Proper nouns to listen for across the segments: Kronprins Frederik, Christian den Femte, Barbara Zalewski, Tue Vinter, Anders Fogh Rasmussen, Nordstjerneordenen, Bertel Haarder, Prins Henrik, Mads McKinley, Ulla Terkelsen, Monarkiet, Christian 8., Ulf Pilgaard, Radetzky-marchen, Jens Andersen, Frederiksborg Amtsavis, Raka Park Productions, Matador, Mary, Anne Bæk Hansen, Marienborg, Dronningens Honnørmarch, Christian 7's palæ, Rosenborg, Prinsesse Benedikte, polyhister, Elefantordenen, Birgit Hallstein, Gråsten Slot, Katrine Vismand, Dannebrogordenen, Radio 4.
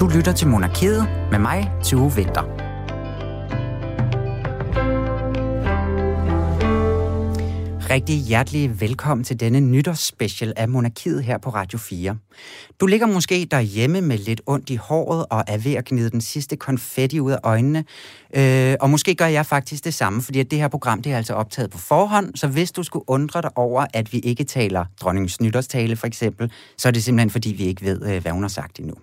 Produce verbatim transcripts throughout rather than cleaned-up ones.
Du lytter til Monarkiet med mig, Tue Vinter. Rigtig hjertelig velkommen til denne nytårsspecial af Monarkiet her på Radio fire. Du ligger måske derhjemme med lidt ondt i håret og er ved at gnide den sidste konfetti ud af øjnene. Øh, og måske gør jeg faktisk det samme, fordi det her program det er altså optaget på forhånd. Så hvis du skulle undre dig over, at vi ikke taler dronningens nytårstale for eksempel, så er det simpelthen fordi, vi ikke ved, hvad hun har sagt endnu.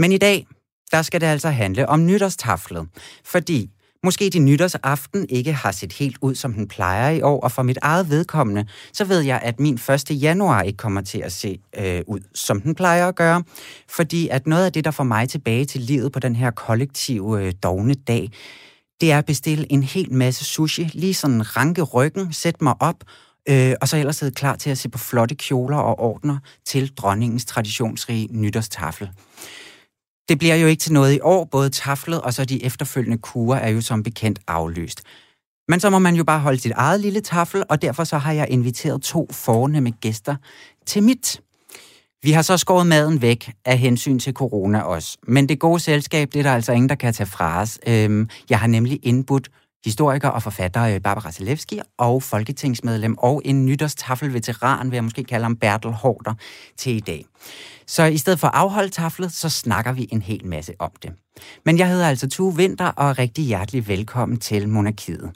Men i dag, der skal det altså handle om nytårstaflet, fordi måske din nytårsaften ikke har set helt ud, som den plejer i år, og for mit eget vedkommende, så ved jeg, at min første januar ikke kommer til at se øh, ud, som den plejer at gøre, fordi at noget af det, der får mig tilbage til livet på den her kollektive øh, dovne dag, det er at bestille en hel masse sushi, lige sådan ranke ryggen, sætte mig op, øh, og så ellers sidde klar til at se på flotte kjoler og ordner til dronningens traditionsrige nytårstafle. Det bliver jo ikke til noget i år, både taflet og så de efterfølgende kurer er jo som bekendt aflyst. Men så må man jo bare holde sit eget lille tafel, og derfor så har jeg inviteret to fornemme gæster til mit. Vi har så skåret maden væk af hensyn til corona også. Men det gode selskab, det er der altså ingen, der kan tage fra os. Jeg har nemlig indbudt historiker og forfatter Barbara Zalewski og folketingsmedlem og en nytårstafelveteran, vil jeg måske kalde ham, Bertel Haarder, til i dag. Så i stedet for at afholde taflet, så snakker vi en hel masse om det. Men jeg hedder altså Tue Vinter, og rigtig hjertelig velkommen til Monarkiet.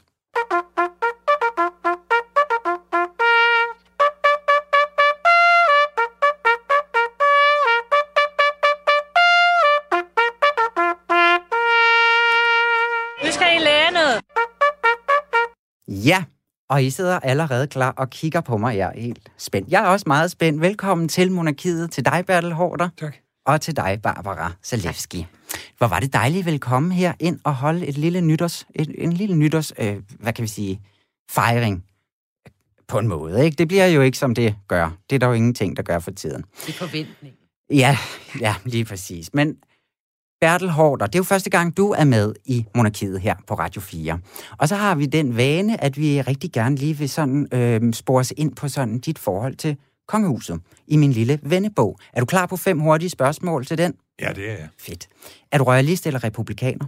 Ja, og I sidder allerede klar og kigger på mig. Jeg er helt spændt. Jeg er også meget spændt. Velkommen til Monarkiet. Til dig, Bertel Haarder. Tak. Og til dig, Barbara Zalewski. Hvor var det dejligt velkommen her ind og holde et lille nytårs, et, en lille nytårs, øh, hvad kan vi sige, fejring på en måde. Ikke? Det bliver jo ikke, som det gør. Det er der jo ingenting, der gør for tiden. Det er forventning. Ja, ja, lige præcis. Men Bertel Haarder, det er jo første gang, du er med i Monarkiet her på Radio fire. Og så har vi den vane, at vi rigtig gerne lige vil sådan, øh, spores ind på sådan dit forhold til kongehuset i min lille vennebog. Er du klar på fem hurtige spørgsmål til den? Ja, det er jeg. Fedt. Er du royalist eller republikaner?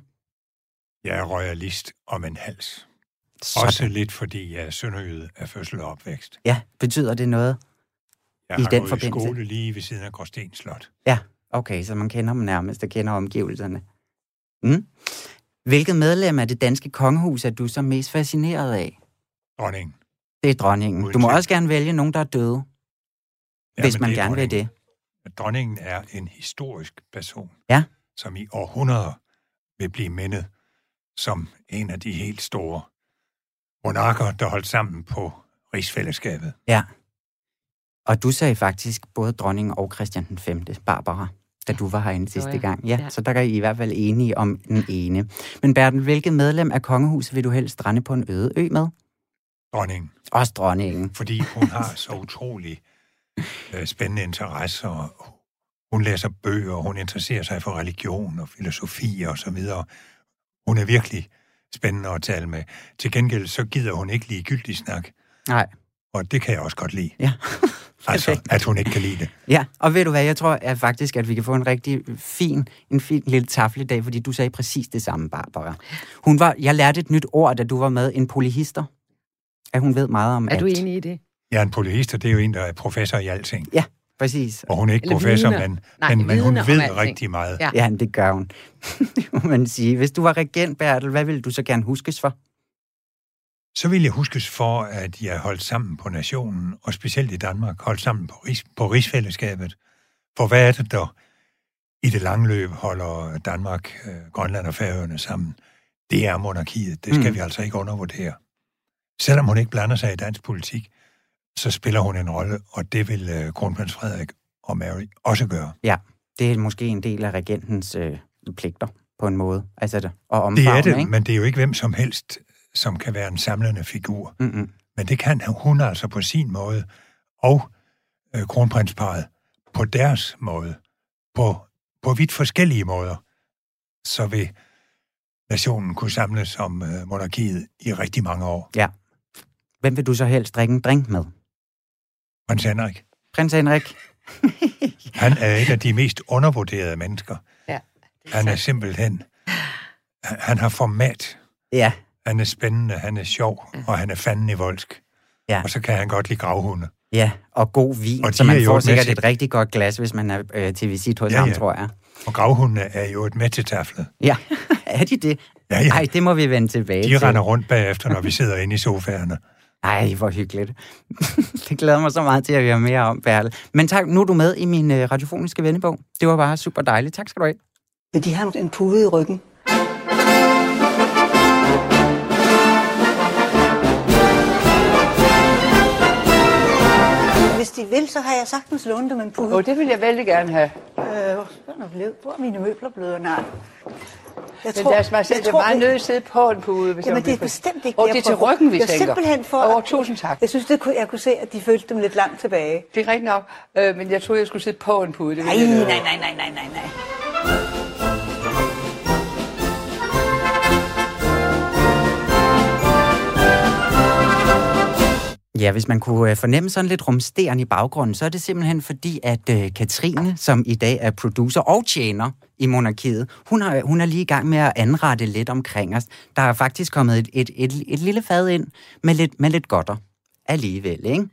Jeg er royalist om en hals. Sådan. Også lidt, fordi jeg er sønderjyde af fødsel og opvækst. Ja, betyder det noget jeg i den forbindelse? Jeg har gået i skole lige ved siden af Gråsten Slot. Ja. Okay, så man kender dem nærmest, der kender omgivelserne. Mm. Hvilket medlem af det danske kongehus er du så mest fascineret af? Dronningen. Det er dronningen. Uden du må også gerne vælge nogen, der er døde, ja, hvis man gerne vil det. Dronningen er en historisk person, ja, som i århundreder vil blive mindet som en af de helt store monarker, der holdt sammen på rigsfællesskabet. Ja. Og du sagde faktisk både dronningen og Christian den Femte, Barbara, da du var herinde sidste ja. gang. Ja, ja, så der er I i hvert fald enige om den ene. Men Bertel, hvilket medlem af kongehuset vil du helst strande på en øde ø med? Dronningen. Også dronningen. Fordi hun har så utrolig øh, spændende interesser. Hun læser bøger, hun interesserer sig for religion og filosofi og så videre. Hun er virkelig spændende at tale med. Til gengæld så gider hun ikke ligegyldig snak. Nej. Og det kan jeg også godt lide. Ja. Altså, at hun ikke kan lide det. Ja, og ved du hvad, jeg tror at faktisk, at vi kan få en rigtig fin, en fin lille tafledag, fordi du sagde præcis det samme, Barbara. Hun var, jeg lærte et nyt ord, da du var med, en polyhister. At hun ved meget om alt. Er du enig i det? Ja, en polyhister, det er jo en, der er professor i alting. Ja, præcis. Og hun er ikke eller professor, men, nej, men, men hun ved rigtig meget. Ja, ja, det gør hun. Det må man sige. Hvis du var regent, Bertel, hvad ville du så gerne huskes for? Så ville jeg huskes for, at jeg holdt sammen på nationen, og specielt i Danmark, holdt sammen på, rigs, på rigsfællesskabet. For hvad er det, der i det lange løb holder Danmark, øh, Grønland og Færøerne sammen? Det er monarkiet. Det skal mm. vi altså ikke undervurdere. Selvom hun ikke blander sig i dansk politik, så spiller hun en rolle, og det vil øh, kronprins Frederik og Mary også gøre. Ja, det er måske en del af regentens øh, pligter på en måde. Altså det, og omfavne, det er det, ikke? Men det er jo ikke hvem som helst, som kan være en samlende figur. Mm-hmm. Men det kan hun altså på sin måde, og øh, kronprinsparet på deres måde, på, på vidt forskellige måder, så vil nationen kunne samles om øh, monarkiet i rigtig mange år. Ja. Hvem vil du så helst drikke en drink med? Prins Henrik. Prins Henrik. Han er et af de mest undervurderede mennesker. Ja, det er han er simpelthen... Han har format. Ja. Han er spændende, han er sjov, ja. Og han er fanden i voldsk. Ja. Og så kan han godt lide gravhunde. Ja, og god vin, og så man får sikkert et rigtig godt glas, hvis man er øh, til visit hos ja, ham, ja. Tror jeg. Og gravhundene er jo et mættetaflet. Ja, er de det? Ja, ja. Ej, det må vi vende tilbage de til. De render rundt bagefter, når vi sidder inde i sofaerne. Ej, hvor hyggeligt. Det glæder mig så meget til at høre mere om, Bertel. Men tak, nu er du med i min øh, radiofoniske vennebog. Det var bare super dejligt. Tak skal du have. Men de har en pude i ryggen. Hvis de vil, så har jeg sagtens lånet dem en pude. Åh, oh, det vil jeg vældig gerne have. Øh, hvor er mine møbler blevet? Nej. Jeg tror, men lad os bare sige, det er meget nødt til at sidde på en pude. Hvis jamen, det er bestemt ikke. Og det er til ryggen, vi tænker. Simpelthen for... Over tusind tak. Jeg synes, det kunne, jeg kunne se, at de følte dem lidt langt tilbage. Det er rigtigt nok, øh, men jeg troede, jeg skulle sidde på en pude. Det nej, nej, nej, nej, nej, nej, nej. Ja, hvis man kunne fornemme sådan lidt rumsteren i baggrunden, så er det simpelthen fordi, at øh, Katrine, som i dag er producer og tjener i Monarkiet, hun er, hun er lige i gang med at anrette lidt omkring os. Der er faktisk kommet et, et, et, et lille fad ind med lidt, med lidt godter alligevel, ikke?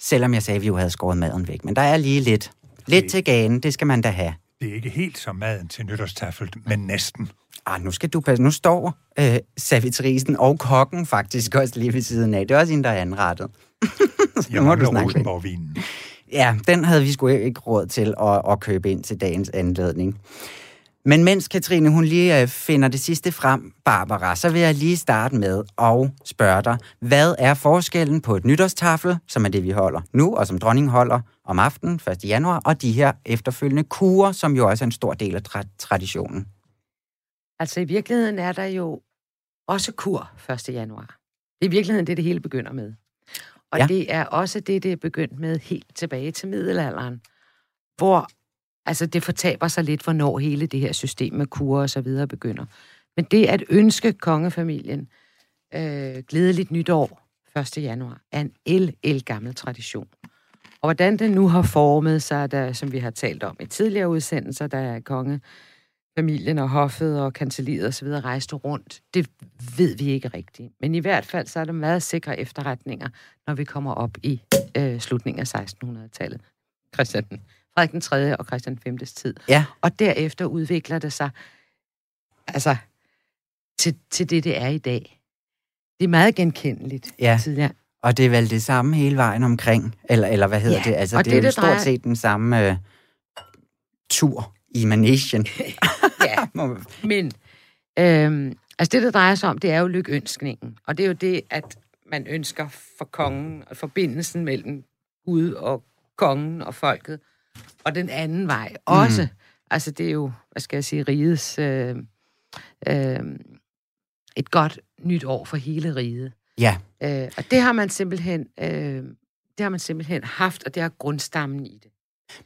Selvom jeg sagde, at vi jo havde skåret maden væk, men der er lige lidt. Lidt til gagen, det skal man da have. Det er ikke helt som maden til nytårstafel, men næsten. Ah, nu skal du passe. Nu står øh, servitrisen og kokken faktisk også lige ved siden af. Det er også en, der er anrettet. Nu må du snakke lidt. Ja, den havde vi sgu ikke råd til at, at købe ind til dagens anledning. Men mens Katrine, hun lige øh, finder det sidste frem, Barbara, så vil jeg lige starte med at spørge dig, hvad er forskellen på et nytårstafel, som er det, vi holder nu, og som dronningen holder om aftenen, første januar, og de her efterfølgende kurer, som jo også er en stor del af tra- traditionen? Altså i virkeligheden er der jo også kur første januar. Det er i virkeligheden det, det hele begynder med. Og ja. Det er også det, det er begyndt med helt tilbage til middelalderen, hvor altså, det fortaber sig lidt, hvornår hele det her system med kurer og så videre begynder. Men det at ønske kongefamilien øh, glædeligt nytår første januar er en ældgammel tradition. Og hvordan den nu har formet sig, der, som vi har talt om i tidligere udsendelser, der er konge, familien og hoffet og kancelliet og så videre rejste rundt, det ved vi ikke rigtigt. Men i hvert fald så er der meget sikre efterretninger, når vi kommer op i øh, slutningen af sekstenhundredetallet. Christian Frederik den tredje og Christian femtes tid. Ja. Og derefter udvikler det sig altså til, til det, det er i dag. Det er meget genkendeligt. Ja. Tidligere. Og det er vel det samme hele vejen omkring, eller, eller hvad hedder ja. Det? Altså, det, det er jo det, stort drejer... set den samme øh, tur i manesien. Ja, men øhm, altså det, der drejer sig om, det er jo lykønskningen. Og det er jo det, at man ønsker for kongen, og forbindelsen mellem Gud og kongen og folket, og den anden vej også. Mm. Altså det er jo, hvad skal jeg sige, rigets, øh, øh, et godt nyt år for hele riget. Ja. Øh, og det har man simpelthen, øh, det har man simpelthen haft, og det er grundstammen i det.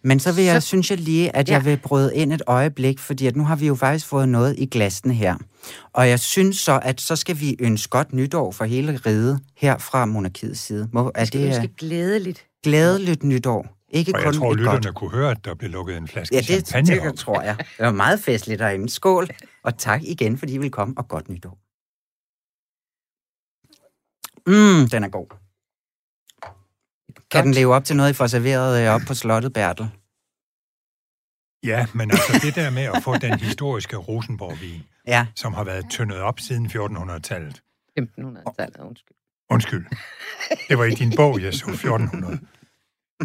Men så vil jeg, så, synes jeg lige, at ja. jeg vil bryde ind et øjeblik, fordi at nu har vi jo faktisk fået noget i glassene her. Og jeg synes så, at så skal vi ønske godt nytår for hele riget her fra Monarkiets side. Må, er det ønske glædeligt. Glædeligt nytår. Ikke og kun jeg tror, lytterne godt. Kunne høre, at der blev lukket en flaske ja, det, champagne. Ja, det tror jeg. Det var meget festligt derinde. Skål, og tak igen, fordi I ville komme, og godt nytår. Mm, den er god. Kan den leve op til noget, I får serveret op på slottet, Bertel? Ja, men altså det der med at få den historiske Rosenborg-vin, ja. Som har været tyndet op siden fjortenhundredetallet. femtenhundredetallet, undskyld. Undskyld. Det var i din bog, jeg så fjorten hundrede.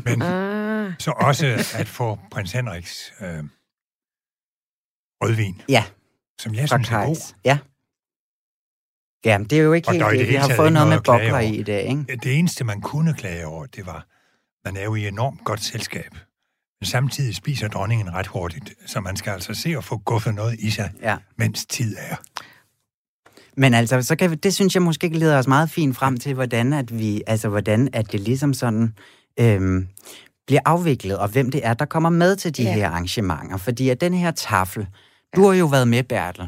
Men ah. så også at få prins Henriks øh, rødvin, ja. Som jeg synes er god. Ja. Jamen, det er jo ikke helt det. Vi har fået noget med bobler i i dag, ikke? Det eneste, man kunne klage over, det var, man er jo i enormt godt selskab. Men samtidig spiser dronningen ret hurtigt, så man skal altså se at få guffet noget i sig, ja. Mens tid er. Men altså, så kan vi, det synes jeg måske ikke leder os meget fint frem til, hvordan at vi, altså hvordan at det ligesom sådan øhm, bliver afviklet, og hvem det er, der kommer med til de ja. Her arrangementer. Fordi at den her tafel, du har jo været med, Bertel,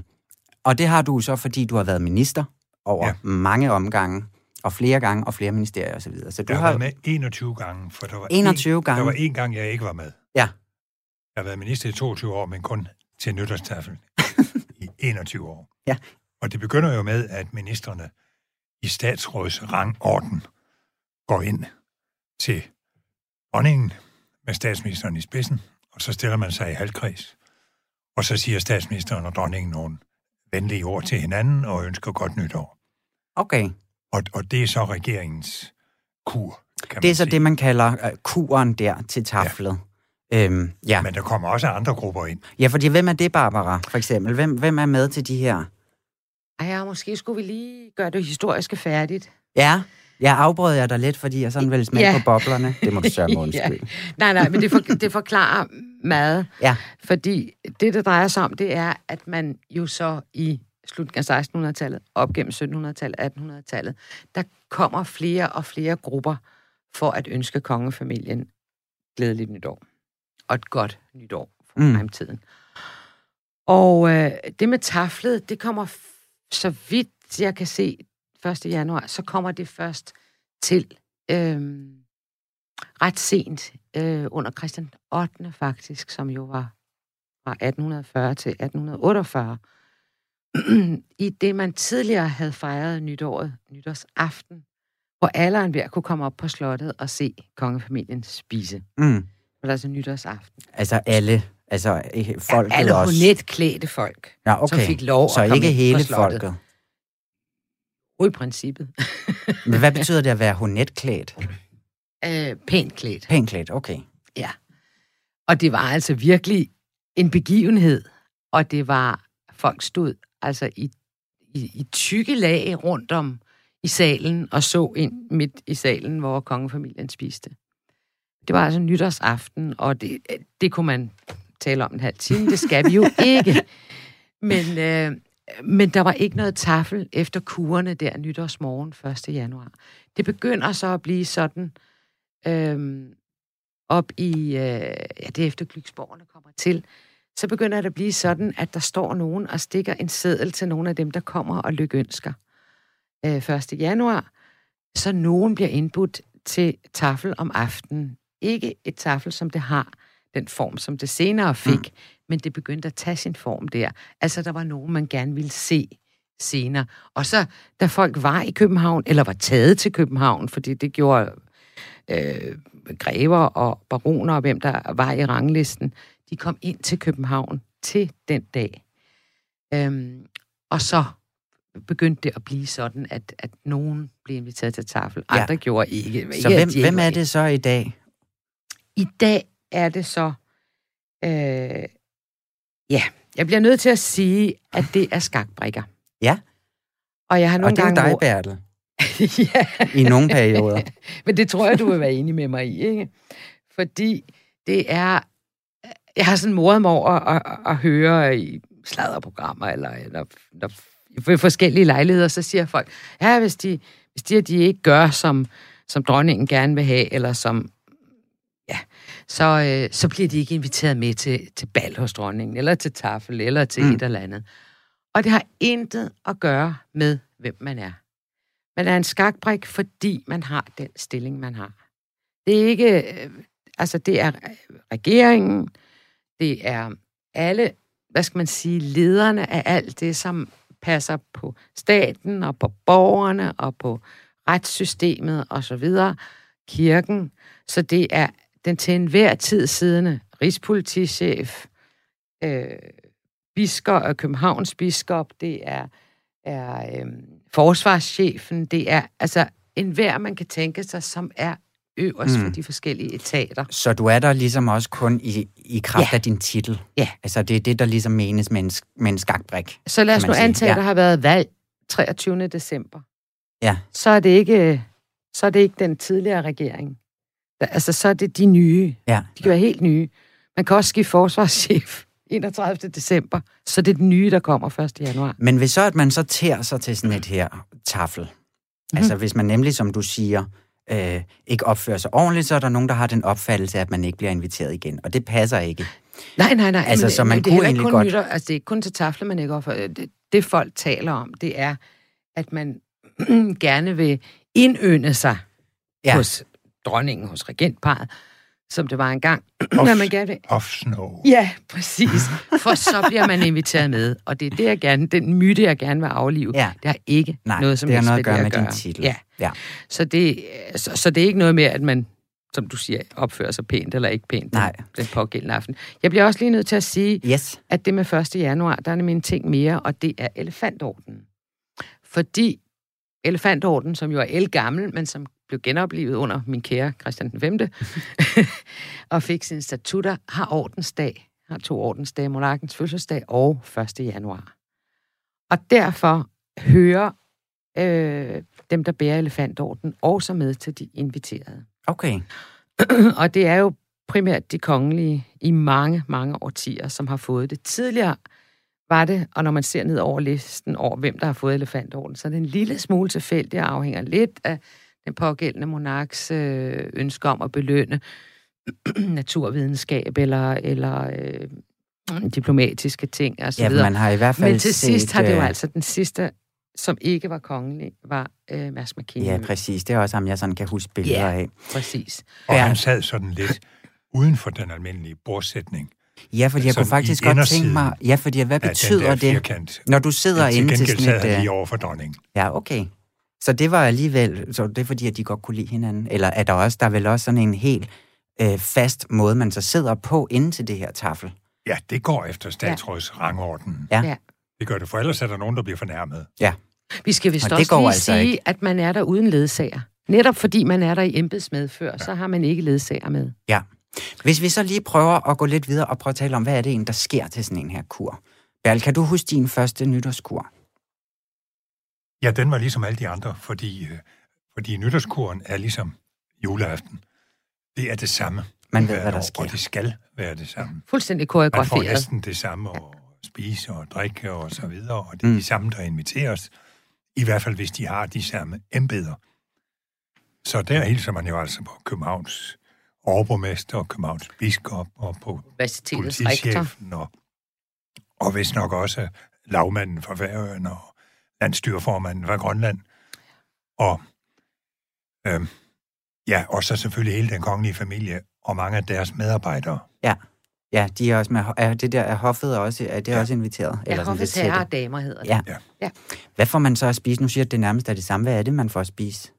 og det har du så, fordi du har været minister. Over ja. Mange omgange, og flere gange, og flere ministerier osv. Så, så du jeg har været med enogtyve gange, for der var enogtyve en, gange. Der var en gang, jeg ikke var med. Ja. Jeg har været minister i toogtyve år, men kun til nytårstaflen i enogtyve år. Ja. Og det begynder jo med, at ministerne i statsråds rangorden går ind til dronningen med statsministeren i spidsen, og så stiller man sig i halvkreds. Og så siger statsministeren og dronningen nogle venlige ord til hinanden og ønsker godt nytår. Okay. Og, og det er så regeringens kur, kan Det er så sige. Det, man kalder uh, kuren der til taflet. Ja. Øhm, ja. Men der kommer også andre grupper ind. Ja, fordi hvem er det, Barbara, for eksempel? Hvem, hvem er med til de her? Ej, ja, måske skulle vi lige gøre det historiske færdigt. Ja, jeg afbrød jer dig lidt, fordi jeg sådan ville smage ja. På boblerne. Det må du sørge mig ja. Nej, nej, men det, for, det forklarer meget. Ja. Fordi det, der drejer sig om, det er, at man jo så i slutningen af sekstenhundredetallet, op gennem syttenhundredetallet, attenhundredetallet, der kommer flere og flere grupper for at ønske kongefamilien glædeligt nytår. Og et godt nytår for mm. fremtiden. Og øh, det med taflet, det kommer, så vidt jeg kan se, første januar, så kommer det først til øh, ret sent øh, under Christian ottende faktisk, som jo var fra attenhundrede og fyrre til attenhundrede og otteogfyrre. I det, man tidligere havde fejret nytåret, nytårsaften, hvor alle og enhver kunne komme op på slottet og se kongefamilien spise. Mm. Og altså nytårsaften. Altså alle, altså folket ja, alle også? Alle honetklædte folk, ja, okay. Som fik lov så at komme ind på slottet. Folket. I princippet. Men hvad betyder det at være honetklædt? Øh, pænt klædt. Pænt klædt, okay. Ja. Og det var altså virkelig en begivenhed, og det var, folk stod altså i, i, i tykke lag rundt om i salen, og så ind midt i salen, hvor kongefamilien spiste. Det var altså nytårsaften, og det, det kunne man tale om en halv time, det skal vi jo ikke. Men... Øh, Men der var ikke noget taffel efter kurerne der nytårsmorgen første januar. Det begynder så at blive sådan øhm, op i... Øh, ja, det efter Glyksborgerne kommer til. Så begynder det at blive sådan, at der står nogen og stikker en seddel til nogle af dem, der kommer og lykønsker øh, første januar. Så nogen bliver indbudt til taffel om aftenen. Ikke et taffel, som det har den form, som det senere fik, mm. men det begyndte at tage sin form der. Altså, der var nogen, man gerne ville se senere. Og så, da folk var i København, eller var taget til København, fordi det gjorde øh, grever og baroner, og hvem der var i ranglisten, de kom ind til København til den dag. Øhm, og så begyndte det at blive sådan, at, at nogen blev inviteret til tafel. Andre ja. Gjorde ikke. Så ja, hvem, de hvem er det så i dag? I dag er det så... Øh, ja, jeg bliver nødt til at sige, at det er skakbrikker. Ja. Og jeg har nogle gange... Og det er jo dig, Bertel. ja. I nogle perioder. Men det tror jeg, du vil være enig med mig i, ikke? Fordi det er... Jeg har sådan moret mig over at, at, at høre i sladderprogrammer, eller, eller, eller forskellige lejligheder, så siger folk, ja, hvis de, hvis de, de ikke gør, som, som dronningen gerne vil have, eller som... Ja, så, øh, så bliver de ikke inviteret med til, til bal hos dronningen, eller til tafel, eller til mm. et eller andet. Og det har intet at gøre med, hvem man er. Man er en skakbrik, fordi man har den stilling, man har. Det er ikke... Øh, altså, det er regeringen, det er alle, hvad skal man sige, lederne af alt det, som passer på staten, og på borgerne, og på retssystemet, og så videre, kirken. Så det er... den til enhver tid siddende rigspolitichef, øh, biskop, Københavns biskop, det er, er øh, forsvarschefen, det er altså enhver, man kan tænke sig, som er øverst mm. for de forskellige etater. Så du er der ligesom også kun i, i kraft ja. Af din titel? Ja. Altså det er det, der ligesom menes med en, med en skakbrik? Så lad os nu antage, at ja. Der har været valg treogtyvende december. Ja. Så er det ikke, så er det ikke den tidligere regering. Altså, så er det de nye. Ja. De kan være helt nye. Man kan også skifte forsvarschef enogtredivte december, så det er den nye, der kommer første januar. Men hvis så, at man så tærer sig til sådan et her tafel, mm-hmm. altså hvis man nemlig, som du siger, øh, ikke opfører sig ordentligt, så er der nogen, der har den opfattelse, at man ikke bliver inviteret igen, og det passer ikke. Nej, nej, nej. Altså, men, så man kunne egentlig godt... Nytter, altså, det er ikke kun til tafle, man ikke opfører. Det, det folk taler om, det er, at man gerne vil indønde sig ja. hos dronningen, hos regentparet, som det var engang. Of snow. Ja, præcis. For så bliver man inviteret med. Og det er det, jeg gerne, den myte, jeg gerne vil aflive. Ja. Det har ikke Nej, noget, som det har noget at gøre med din titel. Ja. Ja. Så, det, så, så det er ikke noget med, at man, som du siger, opfører sig pænt eller ikke pænt Nej. den pågældende aften. Jeg bliver også lige nødt til at sige, yes. at det med første januar, der er nemlig en ting mere, og det er elefantordenen. Fordi elefantordenen, som jo er ældgammel, men som blev genoplivet under min kære Christian den Femte, og fik sine statutter, har ordensdag, har to ordensdage, monarkens fødselsdag og første januar. Og derfor hører øh, dem, der bærer elefantordenen, også med til de inviterede. Okay. Og det er jo primært de kongelige i mange, mange årtier, som har fået det. Tidligere var det, og når man ser ned over listen over, hvem der har fået elefantordenen, så er det en lille smule tilfældigt, og afhænger lidt af den pågældende monarks ønske om at belønne naturvidenskab eller, eller øh, diplomatiske ting og så ja, videre. Man har i hvert fald Men til set, sidst har det jo altså den sidste, som ikke var kongelig, var øh, Mads McKinley. Ja, præcis. Det er også ham, jeg sådan kan huske billeder ja, af. præcis. Og ja. han sad sådan lidt uden for den almindelige bordsætning. Ja, fordi jeg kunne faktisk godt tænke mig... Ja, fordi hvad betyder det, når du sidder inde til sådan et... Til gengæld sad han lige over for dronningen. Ja, okay. Så det var alligevel... Så det er fordi, at de godt kunne lide hinanden. Eller er der også... Der er vel også sådan en helt øh, fast måde, man så sidder på inde til det her tafel. Ja, det går efter statsrådsrangordenen. Ja. ja. Det gør det, for ellers er der nogen, der bliver fornærmet. Ja. Vi skal vist og også lige altså sige, ikke. at man er der uden ledsager. Netop fordi man er der i embedsmedfør, ja. så har man ikke ledsager med. Ja. Hvis vi så lige prøver at gå lidt videre og prøve at tale om, hvad er det egentlig, der sker til sådan en her kur? Bertel, kan du huske din første nytårskur? Ja, den var ligesom alle de andre, fordi, fordi nytårskuren er ligesom juleaften. Det er det samme. Man ved, hvad der år, sker. Og det skal være det samme. Fuldstændig koreograferet. Man får næsten det samme at spise og drikke og så videre, og det er mm. de samme, der inviteres. I hvert fald, hvis de har de samme embeder. Så der hilser man jo altså på Københavns overborgmester og Københavns biskop og på politichefen og, og vist nok også lagmanden fra Færøerne og landstyrformanden fra Grønland. Og, øhm, ja, og så selvfølgelig hele den kongelige familie og mange af deres medarbejdere. Ja, ja de er også med, er det der er hoffet også, er det ja. også inviteret? Ja, hoffets herrer og damer hedder det. Ja. Ja. Ja. Hvad får man så at spise? Nu siger jeg, at det nærmest er det samme. Hvad er det, man får at spise?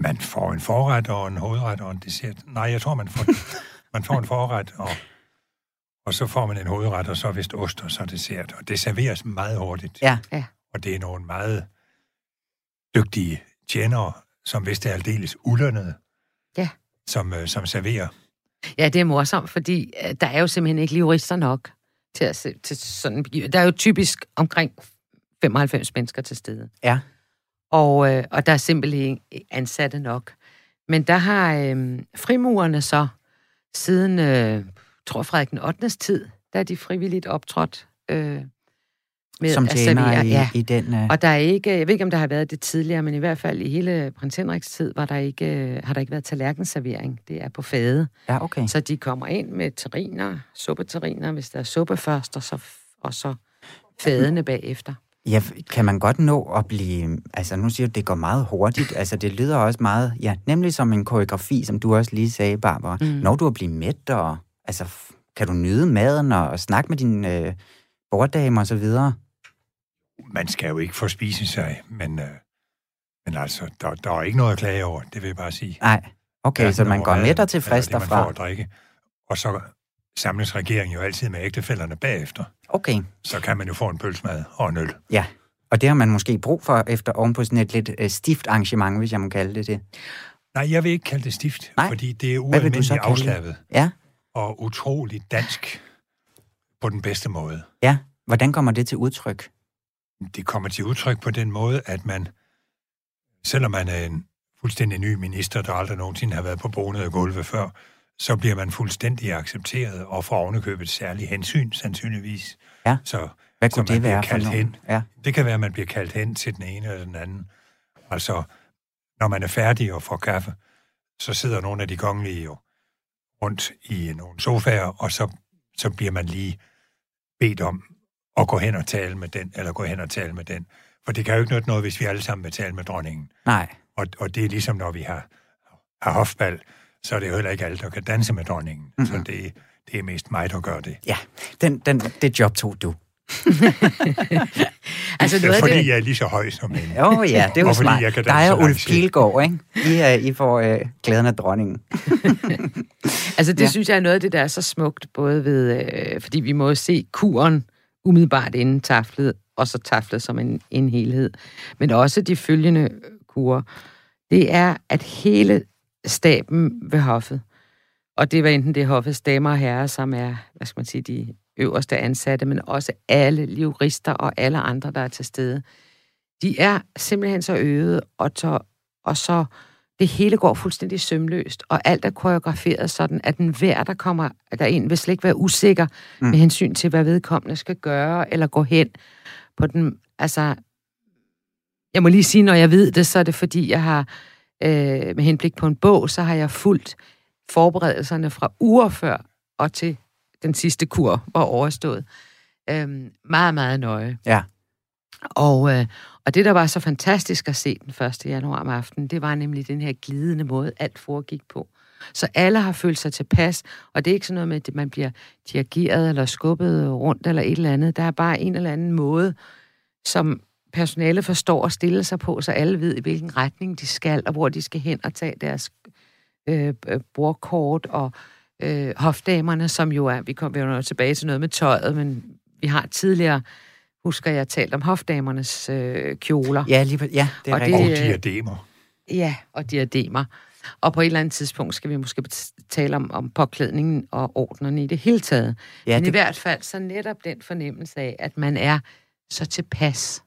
Man får en forret og en hovedret og en dessert. Nej, jeg tror, man får, man får en forret, og, og så får man en hovedret, og så vist ost og så dessert. Og det serveres meget hurtigt. Ja, ja. Og det er nogle meget dygtige tjenere, som vist er aldeles ulønnede, ja. som, som serverer. Ja, det er morsomt, fordi der er jo simpelthen ikke jurister nok til, at, til sådan en begivenhed. Der er jo typisk omkring femoghalvfems mennesker til stede. Ja. Og, øh, og der er simpelthen ansatte nok. Men der har øh, frimurerne så, siden, øh, tror Frederik den ottendes tid, der er de frivilligt optrådt øh, med som at servere. I, ja. i den, øh... Og der er ikke, jeg ved ikke, om der har været det tidligere, men i hvert fald i hele prins Henriks tid, var der ikke, har der ikke været tallerkenservering. Det er på fade. Ja, okay. Så de kommer ind med terriner, suppeterriner, hvis der er suppe først, og så, og så fadene bagefter. Ja, kan man godt nå at blive... Altså, nu siger du, det går meget hurtigt. Altså, det lyder også meget... Ja, nemlig som en koreografi, som du også lige sagde, Barbara. Mm. Når du at blive mæt, og... Altså, kan du nyde maden og, og snakke med dine øh, borddamer og så videre? Man skal jo ikke forspise sig, men... Øh, men altså, der, der er ikke noget at klage over, det vil jeg bare sige. Nej, okay, ja, så man går mæt og tilfreds derfra. Det, man får at drikke. Og så... samles regeringen jo altid med ægtefællerne bagefter. Okay. Så kan man jo få en pølsemad og en øl. Ja, og det har man måske brug for efter ovenpå sådan et lidt øh, stift arrangement, hvis jeg må kalde det det. Nej, jeg vil ikke kalde det stift, Nej. fordi det er ualmindeligt afslappet. Ja. Og utroligt dansk på den bedste måde. Ja, hvordan kommer det til udtryk? Det kommer til udtryk på den måde, at man, selvom man er en fuldstændig ny minister, der aldrig nogensinde har været på bonede gulve før, så bliver man fuldstændig accepteret og får ovenikøbet særlig hensyn, sandsynligvis. Ja, så, hvad kunne så det være for nogen? Ja. Det kan være, at man bliver kaldt hen til den ene eller den anden. Altså, når man er færdig og får kaffe, så sidder nogle af de kongelige jo rundt i nogle sofaer, og så, så bliver man lige bedt om at gå hen og tale med den, eller gå hen og tale med den, For det kan jo ikke noget, noget hvis vi alle sammen vil tale med dronningen. Nej. Og, og det er ligesom, når vi har, har hofbal, så er det jo heller ikke alle, der kan danse med dronningen. Mm-hmm. Så det, det er mest mig, der gør det. Ja, den, den, det job tog du. altså, ja, fordi det... jeg er lige så høj som hende. Jo ja, det er jo smart. Der er Ulf Pilgaard, ikke? I, uh, I får uh, glæden af dronningen. altså det ja. synes jeg er noget af det, der er så smukt, både ved, uh, fordi vi må se kuren umiddelbart inden taflet, og så taflet som en, en helhed. Men også de følgende kurer, det er, at hele staben ved hoffet, og det var enten det hoffets damer og herrer, som er, hvad skal man sige, de øverste ansatte, men også alle livrister og alle andre, der er til stede. De er simpelthen så øvede, og, og så det hele går fuldstændig sømløst, og alt er koreograferet sådan, at den hver, der kommer derind, vil slet ikke være usikker mm. med hensyn til, hvad vedkommende skal gøre, eller gå hen på den, altså, jeg må lige sige, når jeg ved det, så er det fordi, jeg har, øh, med henblik på en bog, så har jeg fulgt forberedelserne fra uger før, og til den sidste kur var overstået. Øhm, meget, meget nøje. Ja. Og, øh, og det, der var så fantastisk at se den første januar om aftenen, det var nemlig den her glidende måde, alt foregik på. Så alle har følt sig tilpas, og det er ikke sådan noget med, at man bliver dirigeret eller skubbet rundt eller et eller andet. Der er bare en eller anden måde, som personale forstår at stille sig på, så alle ved, i hvilken retning de skal, og hvor de skal hen og tage deres øh, bordkort og Øh, hofdamerne, som jo er, vi kommer jo tilbage til noget med tøjet, men vi har tidligere, husker jeg, talt om hofdamernes øh, kjoler. Ja, lige, ja det er og rigtigt. Det, og diademer. Ja, og diademer. Og på et eller andet tidspunkt skal vi måske tale om, om påklædningen og ordnerne i det hele taget. Ja, men det... i hvert fald så netop den fornemmelse af, at man er så tilpas.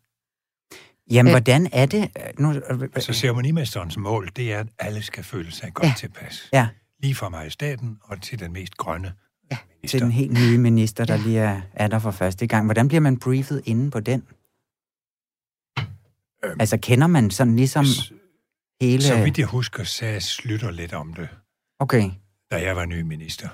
Jamen, Æ... hvordan er det? Nu... Altså, ceremonimesterens mål, det er, at alle skal føle sig godt ja. tilpas. Ja. Lige fra majestaten og til den mest grønne ja, minister. Til den helt nye minister, der lige er, er der for første gang. Hvordan bliver man briefet inde på den? Øhm, altså, kender man sådan ligesom s- hele... Så vidt jeg husker, sagde Slytter lidt om det. Okay. Da jeg var ny minister.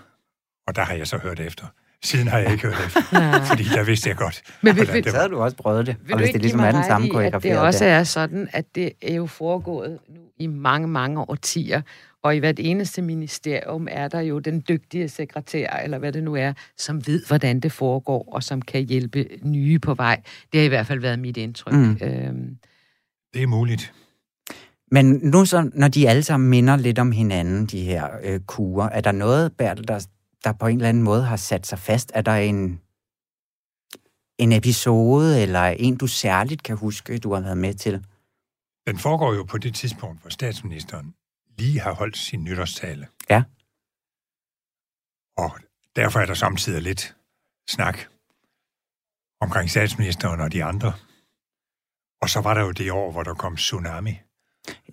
Og der har jeg så hørt efter. Siden har jeg ikke hørt efter, fordi der vidste jeg godt. Men vi, så havde du også prøvet det. Vil og hvis det ligesom er den samme koreografi. Det også er sådan, at det er jo foregået nu i mange, mange årtier. Og i hvert eneste ministerium er der jo den dygtige sekretær, eller hvad det nu er, som ved, hvordan det foregår, og som kan hjælpe nye på vej. Det har i hvert fald været mit indtryk. Mm. Øhm. Det er muligt. Men nu så, når de alle sammen minder lidt om hinanden, de her øh, kurer, er der noget, Bertel, der, der på en eller anden måde har sat sig fast? Er der en, en episode, eller en, du særligt kan huske, du har været med til? Den foregår jo på det tidspunkt, hvor statsministeren lige har holdt sin nytårstale. Ja. Og derfor er der samtidig lidt snak omkring statsministeren og de andre. Og så var der jo det år, hvor der kom tsunami,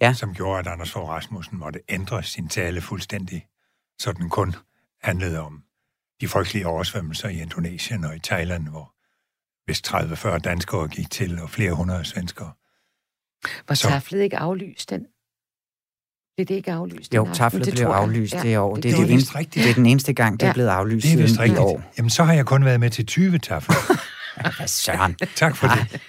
ja. som gjorde, at Anders Fogh Rasmussen måtte ændre sin tale fuldstændig, så den kun handlede om de frygtelige oversvømmelser i Indonesien og i Thailand, hvor vist tredive til fyrre danskere gik til, og flere hundrede svenskere. Var taflet ikke aflyst den? Det er ikke aflyst. Jo, taflet blev aflyst det år. Det er den eneste gang, det er blevet aflyst det er vist rigtigt. År. Jamen, så har jeg kun været med til tyve tafler. Hvad søren. Tak for det.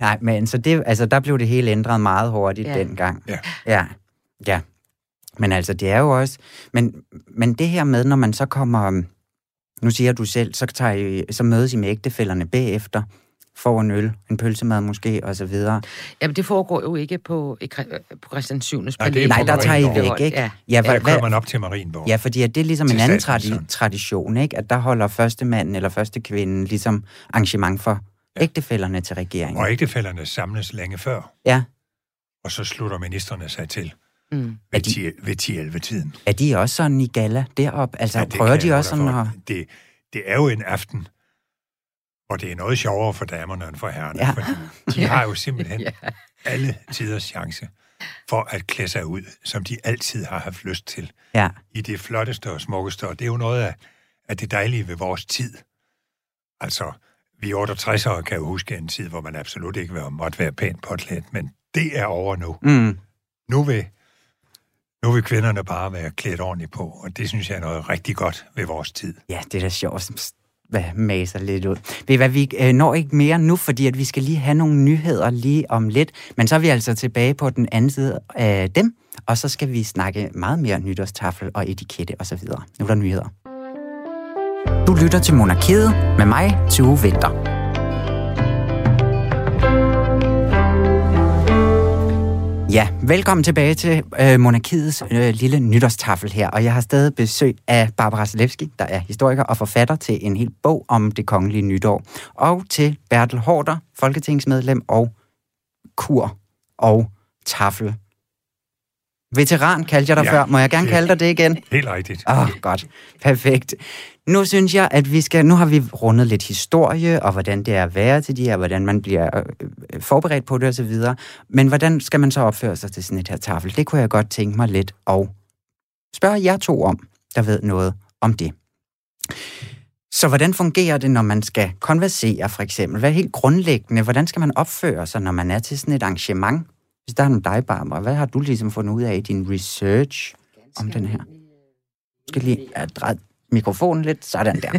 Nej, men så det, altså, der blev det hele ændret meget hurtigt ja. dengang. Ja. ja. Ja. Men altså, det er jo også... Men, men det her med, når man så kommer... Nu siger du selv, så, tager I, så mødes I med ægtefællerne bagefter... får en øl, en pølsemad måske, og så videre. Jamen, det foregår jo ikke på, ikke, på Christian syvendes palæ. Nej, der tager I væk, ikke? Ja. Ja, for, der kører man op til Marienborg. Ja, fordi at det er ligesom en anden tradi- tradition, ikke? At der holder første manden eller første kvinden ligesom arrangement for ja. ægtefællerne til regeringen. Og ægtefællerne samles længe før. Ja. Og så slutter ministerne sig til mm. ved, de, ved ti elleve-tiden. Er de også sådan i gala deroppe? Altså, ja, prøver de også sådan at... Det, det er jo en aften... Og det er noget sjovere for damerne end for herrerne, ja. fordi de ja. har jo simpelthen ja. alle tiders chance for at klæde sig ud, som de altid har haft lyst til, ja. i det flotteste og smukkeste. Og det er jo noget af, af det dejlige ved vores tid. Altså, vi otteogtressere kan jo huske en tid, hvor man absolut ikke var, måtte være pænt påklædt, men det er over nu. Mm. Nu vil... Nu vil kvinderne bare være klædt ordentligt på, og det synes jeg er noget rigtig godt ved vores tid. Ja, det er da sjovt. Hvad maser lidt ud. Ved hvad, vi når ikke mere nu, fordi at vi skal lige have nogle nyheder lige om lidt, men så er vi altså tilbage på den anden side af dem, og så skal vi snakke meget mere nytårstafel og etikette osv. Nu er der nyheder. Du lytter til Monarkiet med mig, Tue Vinter. Ja, velkommen tilbage til øh, Monarkiets øh, lille nytårstafel her, og jeg har stadig besøg af Barbara Zalewski, der er historiker og forfatter til en hel bog om det kongelige nytår, og til Bertel Haarder, folketingsmedlem og kur og tafel. Veteran kaldte jeg dig ja, før. Må jeg gerne kalde dig det igen? Helt rigtigt. Åh, oh, godt. Perfekt. Nu synes jeg, at vi skal... Nu har vi rundet lidt historie, og hvordan det er at være til de her, hvordan man bliver forberedt på det osv. Men hvordan skal man så opføre sig til sådan et her tafel? Det kunne jeg godt tænke mig lidt og spørge jer to om, der ved noget om det. Så hvordan fungerer det, når man skal konversere, for eksempel? Hvad er helt grundlæggende? Hvordan skal man opføre sig, når man er til sådan et arrangement? Hvis der er nogle dig, Barbara, hvad har du ligesom fundet ud af i din research ganske om den her? Du skal lige dreje mikrofonen lidt, sådan der.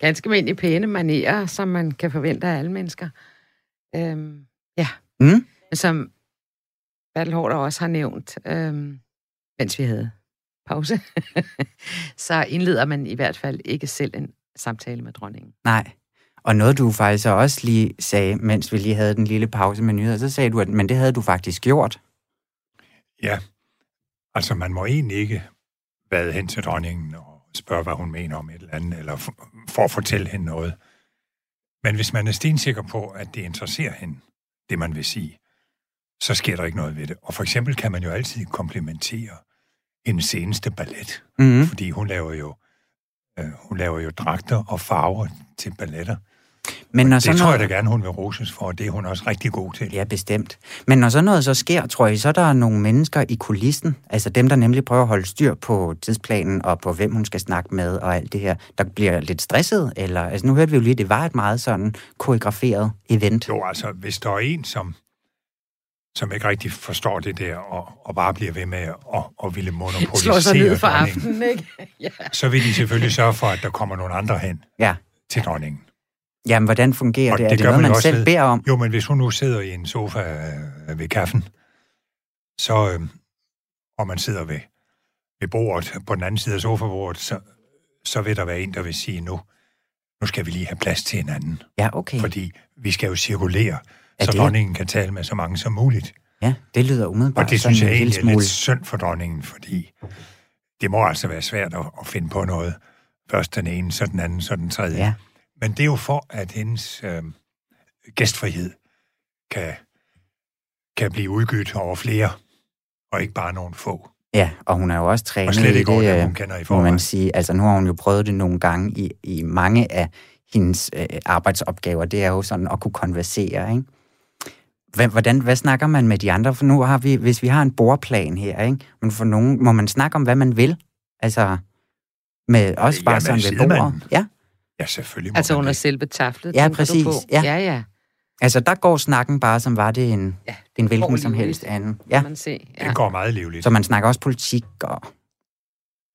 Ganske almindelige pæne manerer, som man kan forvente af alle mennesker. Øhm, ja. Mm? Som Bertel Haarder også har nævnt, øhm, mens vi havde pause, så indleder man i hvert fald ikke selv en samtale med dronningen. Nej. Og noget, du faktisk også lige sagde, mens vi lige havde den lille pause med nyheder, så sagde du, at men det havde du faktisk gjort. Ja, altså man må egentlig ikke vade hen til dronningen og spørge, hvad hun mener om et eller andet, eller for, for at fortælle hende noget. Men hvis man er stensikker på, at det interesserer hende, det man vil sige, så sker der ikke noget ved det. Og for eksempel kan man jo altid komplimentere hendes seneste ballet, mm-hmm. fordi hun laver jo øh, hun laver jo dragter og farver til balletter. Men når det sådan tror noget... jeg da gerne, hun vil roses for, og det er hun også rigtig god til. Ja, bestemt. Men når sådan noget så sker, tror jeg, så der er nogle mennesker i kulissen, altså dem, der nemlig prøver at holde styr på tidsplanen og på, hvem hun skal snakke med og alt det her, der bliver lidt stresset, eller... Altså, nu hørte vi jo lige, det var et meget sådan koreograferet event. Jo, altså, hvis der er en, som, som ikke rigtig forstår det der, og, og bare bliver ved med at og ville monopolisere... Slå sig ned for aftenen, ikke? Ja. Så vil de selvfølgelig sørge for, at der kommer nogle andre hen ja. til dronningen. Jamen, hvordan fungerer og det? Er det, det noget, man, man selv ved. Beder om? Jo, men hvis hun nu sidder i en sofa øh, ved kaffen, så, øh, og man sidder ved, ved bordet, på den anden side af sofabordet, så, så vil der være en, der vil sige, nu, nu skal vi lige have plads til hinanden. Ja, okay. Fordi vi skal jo cirkulere, ja, så det... dronningen kan tale med så mange som muligt. Ja, det lyder umiddelbart. Og det synes jeg egentlig er lidt synd for dronningen, fordi det må altså være svært at, at finde på noget. Først den ene, så den anden, så den tredje. Ja. Men det er jo for, at hendes øh, gæstfrihed kan, kan blive udgydt over flere, og ikke bare nogen få. Ja, og hun er jo også trænet og slet ikke i det, hun kender i forvejen. Må man sige. Altså, nu har hun jo prøvet det nogle gange i, i mange af hendes øh, arbejdsopgaver. Det er jo sådan at kunne konversere, ikke? Hvordan, hvad snakker man med de andre? For nu har vi, hvis vi har en bordplan her, ikke? Men for nogen, må man snakke om, hvad man vil? Altså, med også bare sådan ved bordet. Ja, Ja, selvfølgelig må altså under det. Selve taflet, ja, præcis. Du på. Ja. ja, ja. Altså, der går snakken bare, som var det en, ja, en hvilken som helst anden. Ja, man se. Ja. Den går meget livligt. Så man snakker også politik og...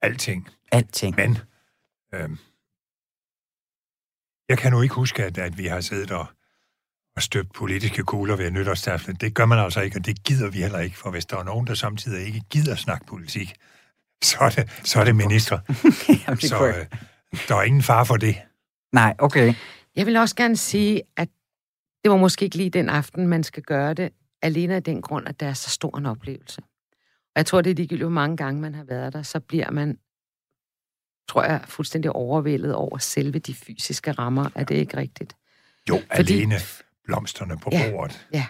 Alting. Alting. Men øhm, jeg kan nu ikke huske, at, at vi har siddet og, og støbt politiske kugler ved nytårstaflet. Det gør man altså ikke, og det gider vi heller ikke, for hvis der er nogen, der samtidig ikke gider snakke politik, så er det, så er det minister. Jamen, det så øh, der er ingen far for det. Nej, okay. Jeg vil også gerne sige, at det var måske ikke lige den aften, man skal gøre det, alene af den grund, at det er så stor en oplevelse. Og jeg tror, det er ligegyldigt, hvor mange gange man har været der, så bliver man, tror jeg, fuldstændig overvældet over selve de fysiske rammer. Er det ikke rigtigt? Jo, Fordi... alene blomsterne på ja, bordet. Ja.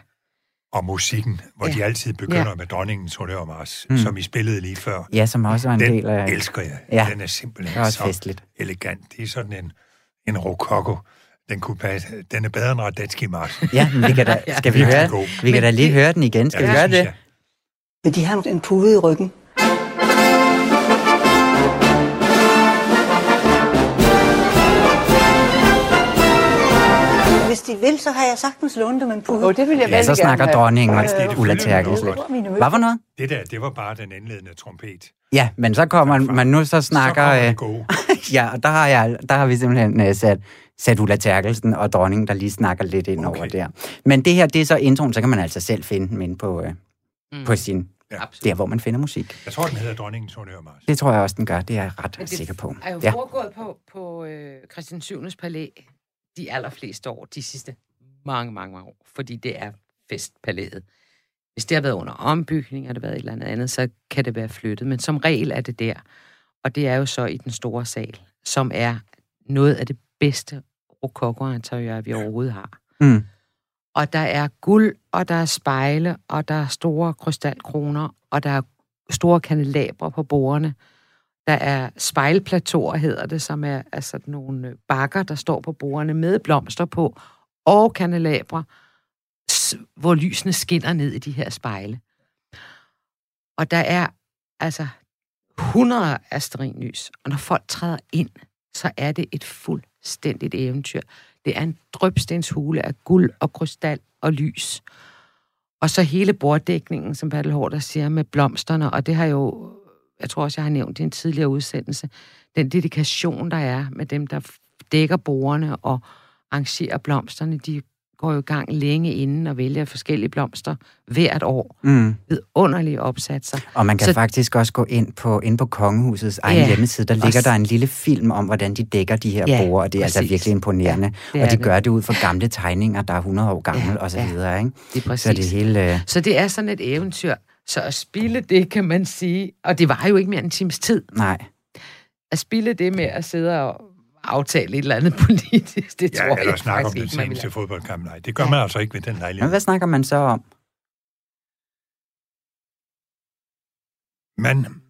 Og musikken, hvor ja. de altid begynder ja. med dronningens honnørmarch, mm. som I spillede lige før. Ja, som også var en den del af... Den elsker jeg. Ja. Den er simpelthen er så festligt. Elegant. Det er sådan en, en rokoko. Den kunne passe. Den er bedre end Radetzky-marchen. Ja, men vi kan da, ja. skal vi høre, vi men kan da lige det, høre den igen. Skal ja, vi høre det? Men de har en pude i ryggen. Hvis de vil, så har jeg sagtens lånet dem en pude. Oh, det vil jeg ja, så snakker dronningen og øh, Ulla Terkelsen. Hvad for noget? Det der, det var bare den indledende trompet. Ja, men så kommer man, man nu så snakker... Så Ja, og der har, jeg, der har vi simpelthen sat, sat Ulla Terkelsen og dronningen, der lige snakker lidt ind okay. over der. Men det her, det er så introen, så kan man altså selv finde den inde på, øh, mm. på sin... Ja. Der, hvor man finder musik. Jeg tror, den hedder Dronningens Honnørmarch. Det tror jeg også, den gør. Det er jeg ret sikker på. Det er jo ja. foregået på, på øh, Christian syvendes palæ de allerfleste år, de sidste mange, mange år, fordi det er festpalæet. Hvis det har været under ombygning, har det været et eller andet andet, så kan det være flyttet, men som regel er det der. Og det er jo så i den store sal, som er noget af det bedste rokokointeriør, vi overhovedet har. Mm. Og der er guld, og der er spejle, og der er store krystalkroner, og der er store kandelabre på bordene. Der er spejlplateauer, hedder det, som er altså nogle bakker, der står på bordene med blomster på, og kandelabre, hvor lysene skinner ned i de her spejle. Og der er altså hundrede asterinlys, og når folk træder ind, så er det et fuldstændigt eventyr. Det er en drøbstenshule af guld og krystal og lys. Og så hele borddækningen, som Bertel Haarder siger, med blomsterne, og det har jo, jeg tror også, jeg har nævnt i en tidligere udsendelse, den dedikation, der er med dem, der dækker bordene og arrangerer blomsterne, de går jo i gang længe inden og vælger forskellige blomster hvert år. Mm. Ved underlige opsatser. Og man kan så faktisk også gå ind på, ind på Kongehusets egen ja, hjemmeside. Der ligger der en lille film om, hvordan de dækker de her ja, borde, og det er præcis. altså virkelig imponerende. Ja, og de det. gør det ud fra gamle tegninger, der er hundrede år gamle ja, og så videre. Ikke? Det er så, det hele, øh... så det er sådan et eventyr. Så at spille det, kan man sige, og det var jo ikke mere end en times tid. Nej. At spille det med at sidde og aftale et eller andet politisk, det ja, tror jeg faktisk om den seneste fodboldkamp, nej. Det gør ja. man altså ikke ved den lejlighed. Men hvad snakker man så om? Men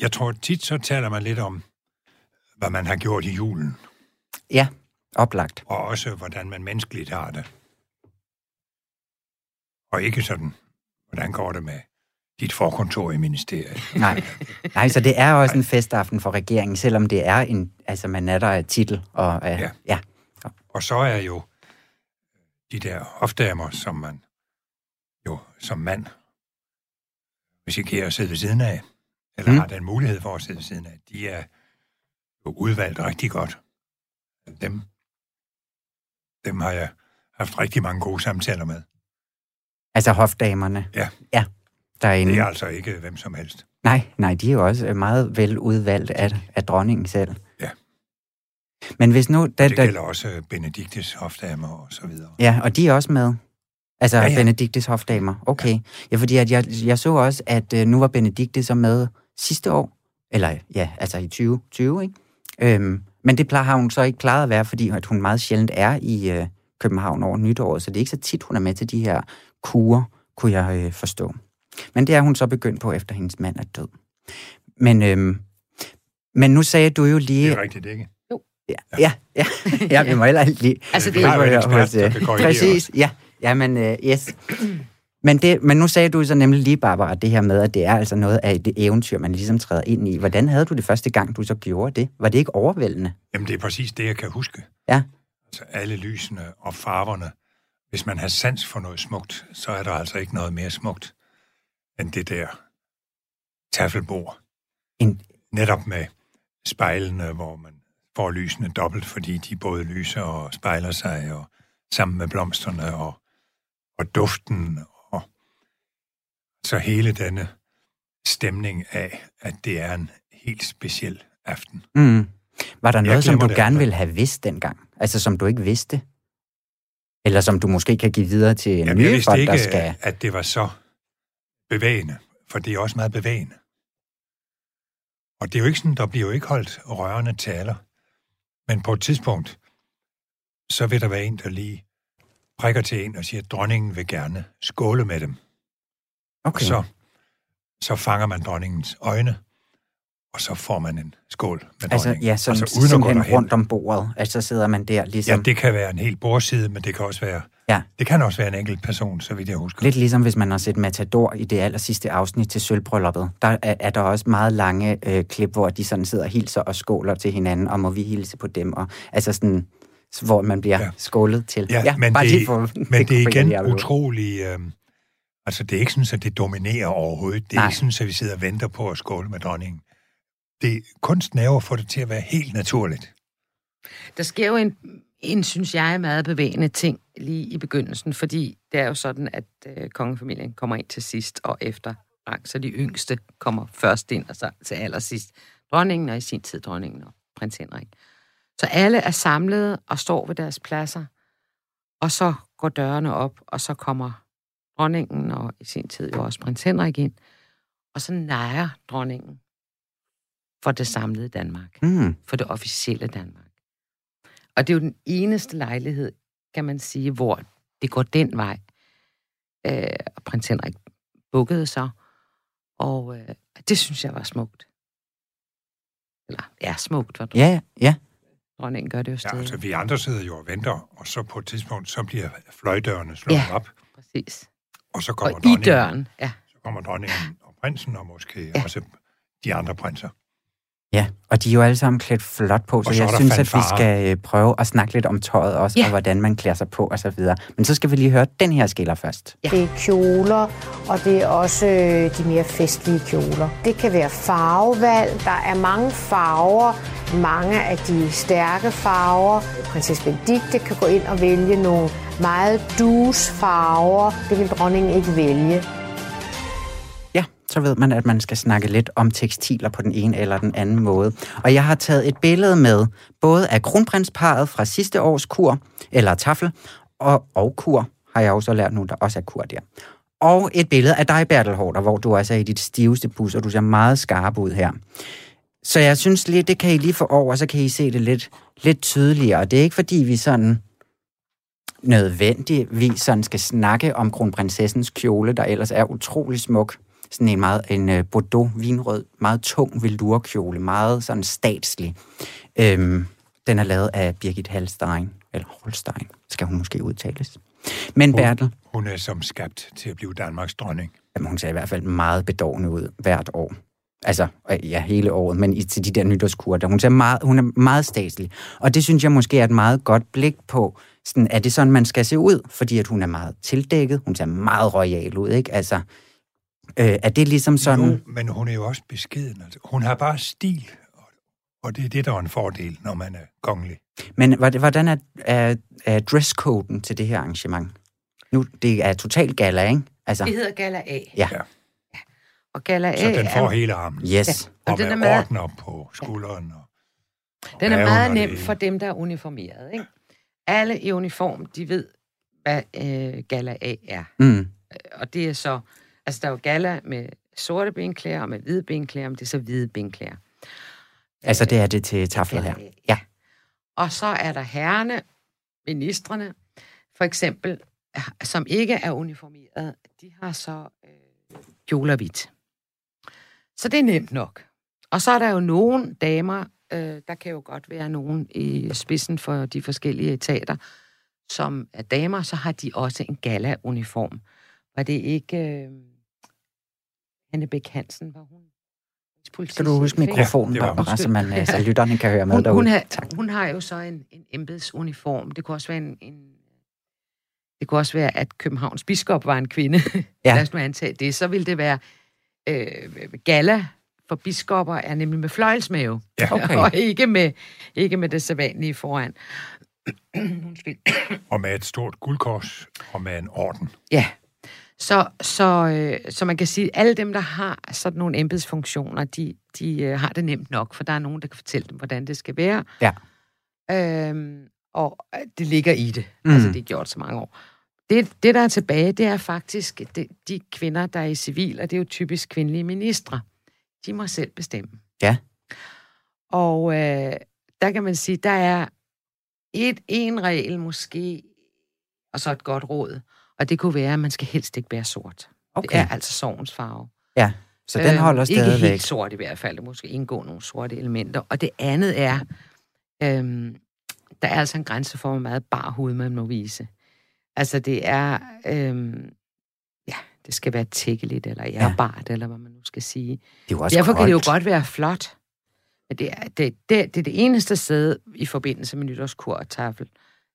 jeg tror tit, så taler man lidt om, hvad man har gjort i julen. Ja, oplagt. Og også, hvordan man menneskeligt har det. Og ikke sådan, hvordan går det med dit forkontor i ministeriet. Nej. Nej, så det er også Nej. en festaften for regeringen, selvom det er en, altså man er der af titel. Og, uh, ja. ja. Og så er jo de der hofdamer, som man jo som mand risikerer at sidde ved siden af, eller mm. har den mulighed for at sidde ved siden af, de er jo udvalgt rigtig godt. Dem, dem har jeg haft rigtig mange gode samtaler med. Altså hofdamerne? Ja. Ja. Derinde. Det er altså ikke hvem som helst. Nej, nej, de er jo også meget vel udvalgt af, af dronningen selv. Ja. Men hvis nu... Da, det gælder da, også Benediktes hofdamer og så videre. Ja, og de er også med. Altså ja, ja. Benediktes hofdamer. Okay. Ja, ja fordi at jeg, jeg så også, at uh, nu var Benedikte så med sidste år. Eller ja, altså i tyve tyve, ikke? Øhm, men det har hun så ikke klaret at være, fordi at hun meget sjældent er i uh, København over nytåret, så det er ikke så tit, hun er med til de her kurer, kunne jeg uh, forstå. Men det er hun så begyndt på, efter hendes mand er død. Men, øhm, men nu sagde du jo lige... Det er rigtigt, ikke? Jo. Ja, ja, ja, ja vi må heller ikke lige... Altså, det er jo ekspert, der Præcis, ja. Jamen, øh, yes. Men, det, men nu sagde du så nemlig lige, Barbara, det her med, at det er altså noget af det eventyr, man ligesom træder ind i. Hvordan havde du det første gang, du så gjorde det? Var det ikke overvældende? Jamen, det er præcis det, jeg kan huske. Ja. Altså, alle lysene og farverne. Hvis man har sans for noget smukt, så er der altså ikke noget mere smukt end det der taffelbord. En... Netop med spejlene, hvor man får lysene dobbelt, fordi de både lyser og spejler sig, og sammen med blomsterne og, og duften, og så hele denne stemning af, at det er en helt speciel aften. Mm. Var der noget, som du det, gerne ville have vidst dengang? Altså, som du ikke vidste? Eller som du måske kan give videre til en ny folk, der skal... Jeg vidste at det var så... bevægende, for det er også meget bevægende. Og det er jo ikke sådan, der bliver jo ikke holdt rørende taler. Men på et tidspunkt, så vil der være en, der lige prikker til en og siger, at dronningen vil gerne skåle med dem. Okay. Og så, så fanger man dronningens øjne, og så får man en skål med altså, dronningen. Ja, så altså uden simpelthen at gå rundt om bordet, altså sidder man der ligesom... Ja, det kan være en hel bordside, men det kan også være... Ja. Det kan også være en enkelt person, så vidt jeg husker. Lidt ligesom hvis man har set Matador i det aller sidste afsnit til sølvbrylluppet. Der er, er der også meget lange øh, klip, hvor de sådan sidder og hilser og skåler til hinanden, og må vi hilse på dem, og altså sådan, hvor man bliver ja. skålet til. Ja, ja men, bare det, for, men det, det er igen utrolig... Øh, altså, det er ikke sådan, at det dominerer overhovedet. Det er Nej. ikke sådan, at vi sidder og venter på at skåle med dronningen. det kunsten er at få det til at være helt naturligt. Der sker jo en, en synes jeg, meget bevægende ting lige i begyndelsen, fordi det er jo sådan, at øh, kongefamilien kommer ind til sidst og efter rang, så de yngste kommer først ind, og så til allersidst dronningen, og i sin tid dronningen og prins Henrik. Så alle er samlede og står ved deres pladser, og så går dørene op, og så kommer dronningen, og i sin tid jo også prins Henrik ind, og så nejer dronningen for det samlede Danmark, mm. for det officielle Danmark. Og det er jo den eneste lejlighed, kan man sige, hvor det går den vej. Øh, og prins Henrik bukkede sig, og øh, det synes jeg var smukt. Eller er ja, smukt, var det? Ja, ja. Dronningen gør det jo stadig. Ja, altså vi andre sidder jo og venter, og så på et tidspunkt, så bliver fløjdørene slået ja, op. Præcis. Og så kommer og dronningen. I døren, ja. Så kommer dronningen og prinsen, og måske ja. også de andre prinser. Ja, og de er jo alle sammen klædt flot på, så, så jeg synes, at vi skal prøve at snakke lidt om tøjet også, ja. og hvordan man klæder sig på og så videre. Men så skal vi lige høre den her skiller først. Ja. Det er kjoler, og det er også de mere festlige kjoler. Det kan være farvevalg. Der er mange farver, mange af de stærke farver. Prinsesse Benedikte kan gå ind og vælge nogle meget dus farver. Det vil dronningen ikke vælge. Så ved man, at man skal snakke lidt om tekstiler på den ene eller den anden måde. Og jeg har taget et billede med, både af kronprinsparet fra sidste års kur, eller tafel, og, og kur, har jeg også lært nu, der også er kur der. Og et billede af dig, Bertel Haarder, hvor du også er i dit stiveste pus, og du ser meget skarp ud her. Så jeg synes lidt, det kan I lige få over, så kan I se det lidt, lidt tydeligere. Og det er ikke, fordi vi sådan nødvendigvis sådan skal snakke om kronprinsessens kjole, der ellers er utrolig smuk. Sådan en meget en bordeaux-vinrød, meget tung velurkjole, meget sådan statslig. Øhm, den er lavet af Birgit Hallstein, eller Hallstein, skal hun måske udtales. Men hun, Bertel... Hun er som skabt til at blive Danmarks dronning. Jamen, hun ser i hvert fald meget bedårende ud hvert år. Altså, ja, hele året, men til de der nytårskurter. Hun, ser meget, hun er meget statslig. Og det synes jeg måske er et meget godt blik på, sådan, er det sådan, man skal se ud? Fordi at hun er meget tildækket, hun ser meget royal ud, ikke? Altså... Øh, er det ligesom sådan... Jo, men hun er jo også beskeden. Altså. Hun har bare stil, og det er det, der er en fordel, når man er kongelig. Men hvordan er, er, er dresscoden til det her arrangement? Nu, det er totalt gala, ikke? Altså... Det hedder gala A. Ja. ja. Og gala A... Så den får er... hele armen. Yes. Ja. Og, og den er meget... ordner på skulderen. Og... Og den er meget nem for dem, der er uniformeret, ikke? Alle i uniform, de ved, hvad øh, gala A er. Mm. Og det er så... Altså, der er jo gala med sorte benklæder og med hvide benklæder, men det er så hvide benklæder. Altså, det er det til tafler her? Ja. Og så er der herrerne, ministrene, for eksempel, som ikke er uniformeret, de har så øh, kjoler hvidt. Så det er nemt nok. Og så er der jo nogle damer, øh, der kan jo godt være nogen i spidsen for de forskellige etater, som er damer, så har de også en gala-uniform. Var det ikke... Øh... Anne Bæk Hansen, var hun? Skal du huske mikrofonen, ja, Barbara, så, man, ja. så lytterne kan høre med hun, derude? Hun, ha- hun har jo så en, en embedsuniform. Det kunne også være, en, en... det kunne også være, at Københavns biskop var en kvinde. Ja. Lad os nu antage det. Så ville det være... Øh, gala for biskopper er nemlig med fløjelsmave. Ja. Okay. Og ikke med, ikke med det sædvanlige foran. Og med et stort guldkors og med en orden. Ja. Så, så, øh, så man kan sige, at alle dem, der har sådan nogle embedsfunktioner, de, de øh, har det nemt nok, for der er nogen, der kan fortælle dem, hvordan det skal være. Ja. Øhm, og det ligger i det. Mm. Altså, det er gjort så mange år. Det, det der er tilbage, det er faktisk de, de kvinder, der er i civil, og det er jo typisk kvindelige ministre. De må selv bestemme. Ja. Og øh, der kan man sige, der er et, en regel måske, og så et godt råd. Og det kunne være, at man skal helst ikke bære sort. Okay. Det er altså sorgens farve. Ja, så den holder øh, stadigvæk. Ikke helt sort i hvert fald. Det måske indgå nogle sorte elementer. Og det andet er, øhm, der er altså en grænse for, hvor meget bar hud man må vise. Altså det er, øhm, ja, det skal være tækkeligt, eller ærbart, ja. eller hvad man nu skal sige. Det er Derfor koldt. Kan det jo godt være flot. Men det er det, det, det, er det eneste sted i forbindelse med nytårskur og tafel,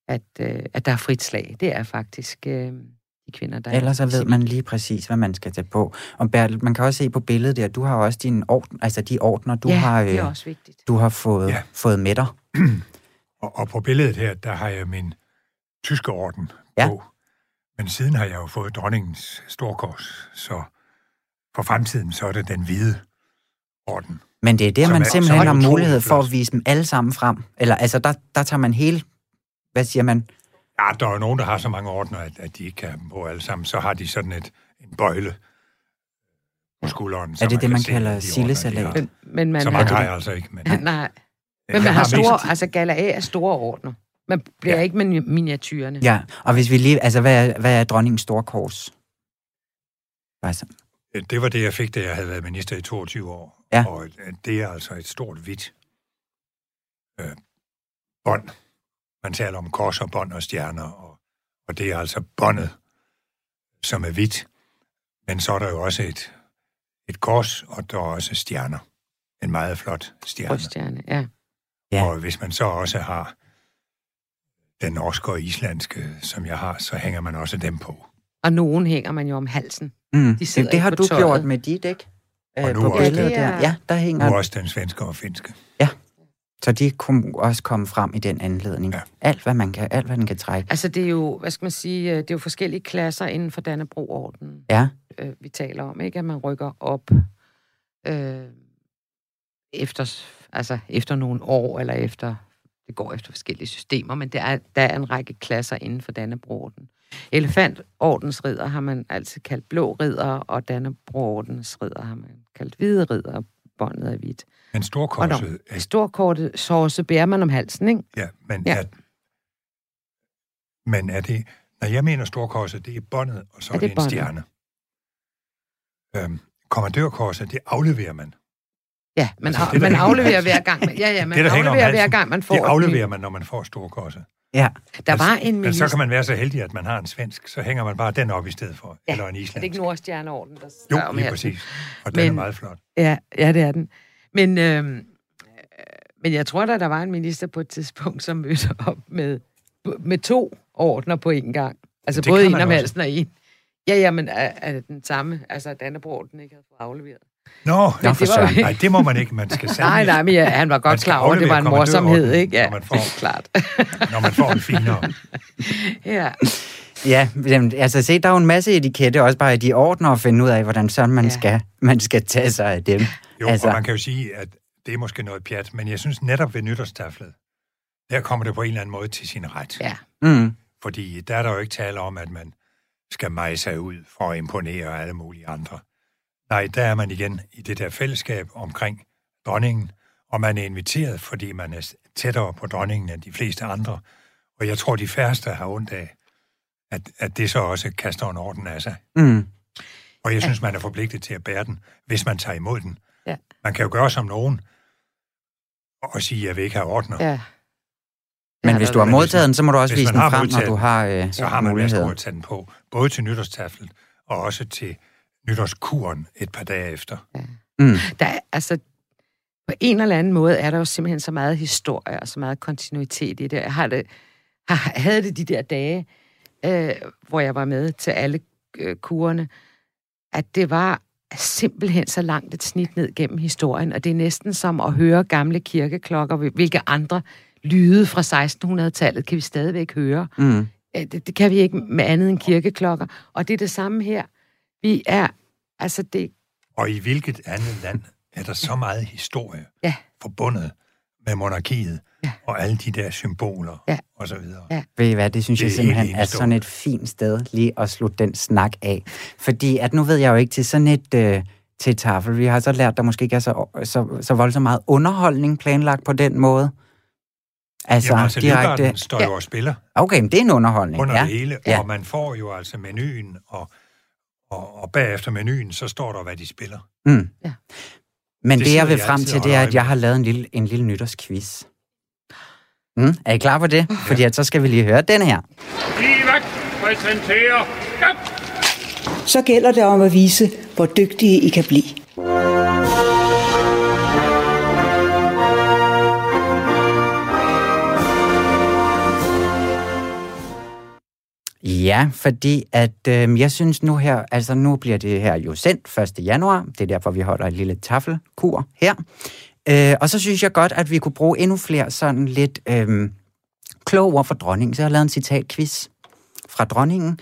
At, øh, at der er frit slag. Det er faktisk øh, de kvinder, der... Ellers så ved man lige præcis, hvad man skal tage på. Og Bertel, man kan også se på billedet der, du har også din orden, altså de ordner, du, ja, har, det er også vigtigt. Du har fået, ja. fået med dig. og, og på billedet her, der har jeg min tyske orden ja. på. Men siden har jeg jo fået dronningens storkors, så for fremtiden, så er det den hvide orden. Men det er der, man er, simpelthen har mulighed for at vise dem alle sammen frem. Eller altså, der, der tager man hele... Hvad siger man? Ja, der er jo nogen, der har så mange ordner, at, at de ikke kan bruge alle sammen. Så har de sådan et, en bøjle på skulderen. Er det man det, man kalder sildesalat? Men, men man så mange har det. Jeg altså ikke. Men, nej. Men man, man har store... Mest. Altså, gala A er store ordner. Man bliver ja. ikke med miniatyrerne. Ja, og hvis vi lige... Altså, hvad er, hvad er dronningens storkors? Bare sådan. Det var det, jeg fik, da jeg havde været minister i toogtyve år. Ja. Og det er altså et stort hvidt øh, bånd. Man taler om kors og bånd og stjerner, og, og det er altså båndet, som er hvidt. Men så er der jo også et, et kors, og der er også stjerner. En meget flot stjerne. Rødstjerne, ja. ja. Og hvis man så også har den norske og islandske, som jeg har, så hænger man også dem på. Og nogen hænger man jo om halsen. Mm. De det har du tøjet. Gjort med dit, ikke? Og nu, på også, den, der. Ja, der hænger nu også den svenske og finske. Ja, så de kunne også komme frem i den anledning. Ja. Alt, hvad man kan, alt, hvad den kan trække. Altså, det er jo, hvad skal man sige, det er jo forskellige klasser inden for Dannebrogordenen, ja. øh, vi taler om, ikke? At man rykker op øh, efter, altså, efter nogle år, eller efter, det går efter forskellige systemer, men der er, der er en række klasser inden for Dannebrogordenen. Elefantordens ridder har man altid kaldt blå ridder, og Dannebrogordens ridder har man kaldt hvide ridder, og båndet er hvidt. Men storkorset... Er... Storkortet så bærer man om halsen, ikke? Ja, men, ja. Er... men er det... Når jeg mener storkorset, det er båndet, og så er, er det, det en båndet? Stjerne. Øhm, kommandørkorset, det afleverer man. Ja, man, altså, det, man afleverer hver gang. Man... Ja, ja, man det, afleverer hver gang, man får... Det afleverer man, når man får storkorset. Ja, der var en minister... Men så kan man være så heldig, at man har en svensk, så hænger man bare den op i stedet for, ja, eller en islandsk. Er det ikke Nordstjerneordenen, der står om her? Jo, lige præcis. Og den men, er meget flot. Ja, ja, det er den. Men, øh, men jeg tror da, der var en minister på et tidspunkt, som mødte op med, med to ordner på én gang. Altså både en om halsen og en. Ja, ja, men er, er det den samme? Altså Dannebrogordenen ikke havde fået afleveret. Nå, det, det var... nej, det må man ikke, man skal sælge. Nej, nej, men ja, han var godt klar over, det var en morsomhed, ikke? Ja, når man får, det er klart. Når man får en finere. Ja. Ja, altså se, der er jo en masse etikette, også bare i de ordner, og finde ud af, hvordan sådan man, ja. skal, man skal tage sig af dem. Jo, altså. Og man kan jo sige, at det er måske noget pjat, men jeg synes netop ved nytårstaflet, der kommer det på en eller anden måde til sin ret. Ja. Mm. Fordi der er der jo ikke tale om, at man skal meje sig ud for at imponere alle mulige andre. Nej, der er man igen i det der fællesskab omkring dronningen, og man er inviteret, fordi man er tættere på dronningen end de fleste andre. Og jeg tror, de færreste har ondt af, at, at det så også kaster en orden af sig. Mm. Og jeg synes, man er forpligtet til at bære den, hvis man tager imod den. Ja. Man kan jo gøre som nogen og sige, at jeg vil ikke have ordner. Ja. Men hvis du har modtaget den, så må du også vise den frem, når du har mulighed. Øh, så har man mulighed at tage den på, både til nytårstaflet og også til nytårskuren et par dage efter. Ja. Mm. Der er, altså, på en eller anden måde er der jo simpelthen så meget historie og så meget kontinuitet i det. Jeg har det, har, havde det de der dage, øh, hvor jeg var med til alle øh, kurerne, at det var simpelthen så langt et snit ned gennem historien, og det er næsten som at høre gamle kirkeklokker, hvilke andre lyde fra sekstenhundredetallet kan vi stadigvæk høre. Mm. Det, det kan vi ikke med andet end kirkeklokker. Og det er det samme her. Vi er, altså det... Og i hvilket andet land er der så meget historie ja. forbundet med monarkiet ja. og alle de der symboler ja. og så videre. Ja. Ved I hvad, det synes det jeg simpelthen er sådan et fint sted lige at slutte den snak af. Fordi at nu ved jeg jo ikke til sådan et... Øh, til tafel. Vi har så lært, der måske ikke er så, så, så voldsomt meget underholdning planlagt på den måde. Altså, jamen, altså direkte... står ja. jo og spiller. Okay, men det er en underholdning. Under ja. det hele, ja. og man får jo altså menuen og... Og, og bagefter menuen, så står der, hvad de spiller. Mm. Ja. Men det, det jeg vil frem til, det er, at jeg har lavet en lille, en lille nytårsquiz. Mm. Er I klar på det? Ja. Fordi at, så skal vi lige høre den her. Så gælder det om at vise, hvor dygtige I kan blive. Ja, fordi at øh, jeg synes nu her, altså nu bliver det her jo sendt første januar, det er derfor, vi holder et lille taffelkur her. Øh, og så synes jeg godt, at vi kunne bruge endnu flere sådan lidt øh, kloge ord fra dronningen. Så jeg har lavet en citatquiz fra dronningen,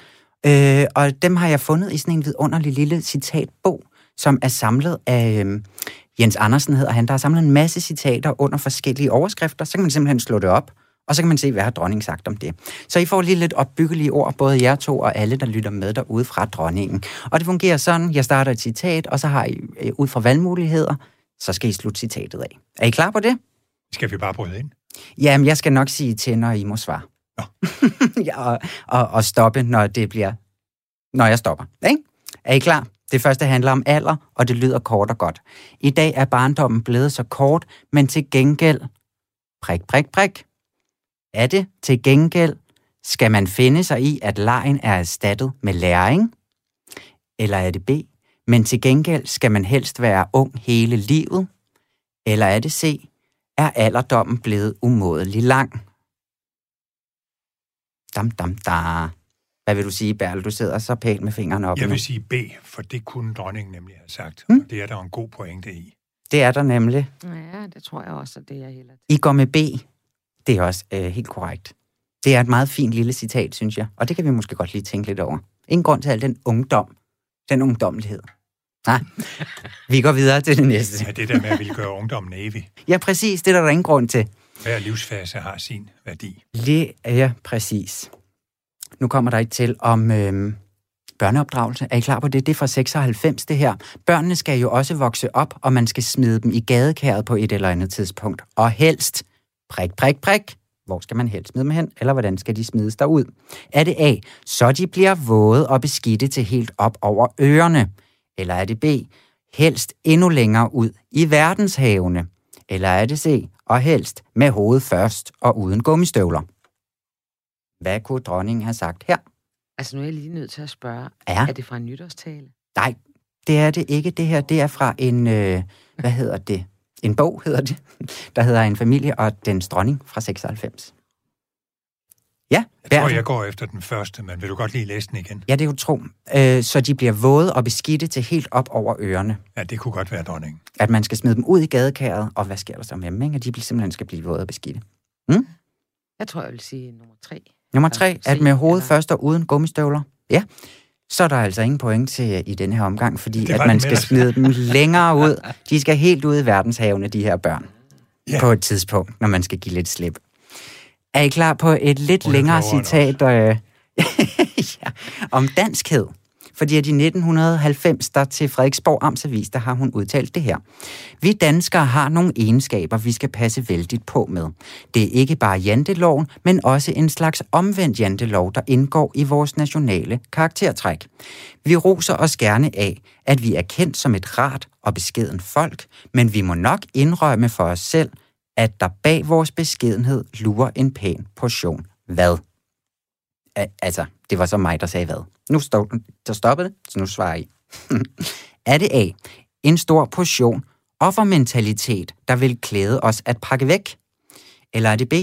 øh, og dem har jeg fundet i sådan en vidunderlig lille citatbog, som er samlet af øh, Jens Andersen hedder han, der har samlet en masse citater under forskellige overskrifter. Så kan man simpelthen slå det op, og så kan man se, hvad har dronningen sagt om det. Så I får lige lidt opbyggelige ord, både jer to og alle, der lytter med derude fra dronningen. Og det fungerer sådan, jeg starter et citat, og så har I øh, ud fra valgmuligheder, så skal I slutte citatet af. Er I klar på det? Skal vi bare prøve ind? Jamen, jeg skal nok sige til, når I må svare. Nå. ja, og, og, og stoppe, når det bliver... Når jeg stopper, ikke? Er I klar? Det første handler om alder, og det lyder kort og godt. I dag er barndommen blevet så kort, men til gengæld... Prik, prik, prik. Er det til gengæld? Skal man finde sig i, at legen er erstattet med læring? Eller er det B? Men til gengæld skal man helst være ung hele livet? Eller er det C? Er alderdommen blevet umådelig lang? Dam, dam, da. Hvad vil du sige, Bertel? Du sidder så pænt med fingrene op. Jeg vil nu sige B, for det kunne dronningen nemlig have sagt. Hmm? Og det er der en god pointe i. Det er der nemlig. Ja, det tror jeg også, det er heller. I går med B. Det er også øh, helt korrekt. Det er et meget fint lille citat, synes jeg. Og det kan vi måske godt lige tænke lidt over. Ingen grund til al den ungdom. Den ungdomlighed. Nej, vi går videre til det næste. Ja, det der med, at vi vil gøre ungdommen evig. Ja, præcis. Det er der ingen grund til. Hver livsfase har sin værdi. Det er præcis. Nu kommer der et til om øh, børneopdragelse. Er I klar på det? Det er fra seksoghalvfems, det her. Børnene skal jo også vokse op, og man skal smide dem i gadekæret på et eller andet tidspunkt. Og helst, prik, prik, prik. Hvor skal man helst smide dem hen, eller hvordan skal de smides derud? Er det A, så de bliver våde og beskidte til helt op over ørerne? Eller er det B, helst endnu længere ud i verdenshavene? Eller er det C, og helst med hovedet først og uden gummistøvler? Hvad kunne dronningen have sagt her? Altså nu er jeg lige nødt til at spørge, ja. Er det fra en nytårstale? Nej, det er det ikke. Det her, det er fra en, øh, hvad hedder det? En bog hedder det, der hedder En familie og dens dronning fra seksoghalvfems. Ja, jeg tror, jeg går efter den første, men vil du godt lige læse den igen? Ja, det er jo tro. Øh, så de bliver våde og beskidte til helt op over ørerne. Ja, det kunne godt være dronningen. At man skal smide dem ud i gadekæret, og hvad sker der så med dem, ikke? At de simpelthen skal blive våde og beskidte. Mm? Jeg tror, jeg vil sige nummer tre. Nummer tre, at med hovedet eller... først og uden gummistøvler. Ja. Så er der altså ingen point til i denne her omgang, fordi at man skal smide dem længere ud. De skal helt ud i verdenshavene, de her børn. Yeah. På et tidspunkt, når man skal give lidt slip. Er I klar på et lidt Røde længere citat øh... ja. om danskhed? Fordi at i nitten halvfems, der til Frederiksborg Amtsavis, der har hun udtalt det her. Vi danskere har nogle egenskaber, vi skal passe vældigt på med. Det er ikke bare janteloven, men også en slags omvendt jantelov, der indgår i vores nationale karaktertræk. Vi roser os gerne af, at vi er kendt som et rart og beskeden folk, men vi må nok indrømme for os selv, at der bag vores beskedenhed lurer en pæn portion hvad? Altså, det var så mig, der sagde hvad. Nu stod, så stoppede det, så nu svarer I. Er det A, en stor portion offermentalitet, der vil klæde os at pakke væk? Eller er det B,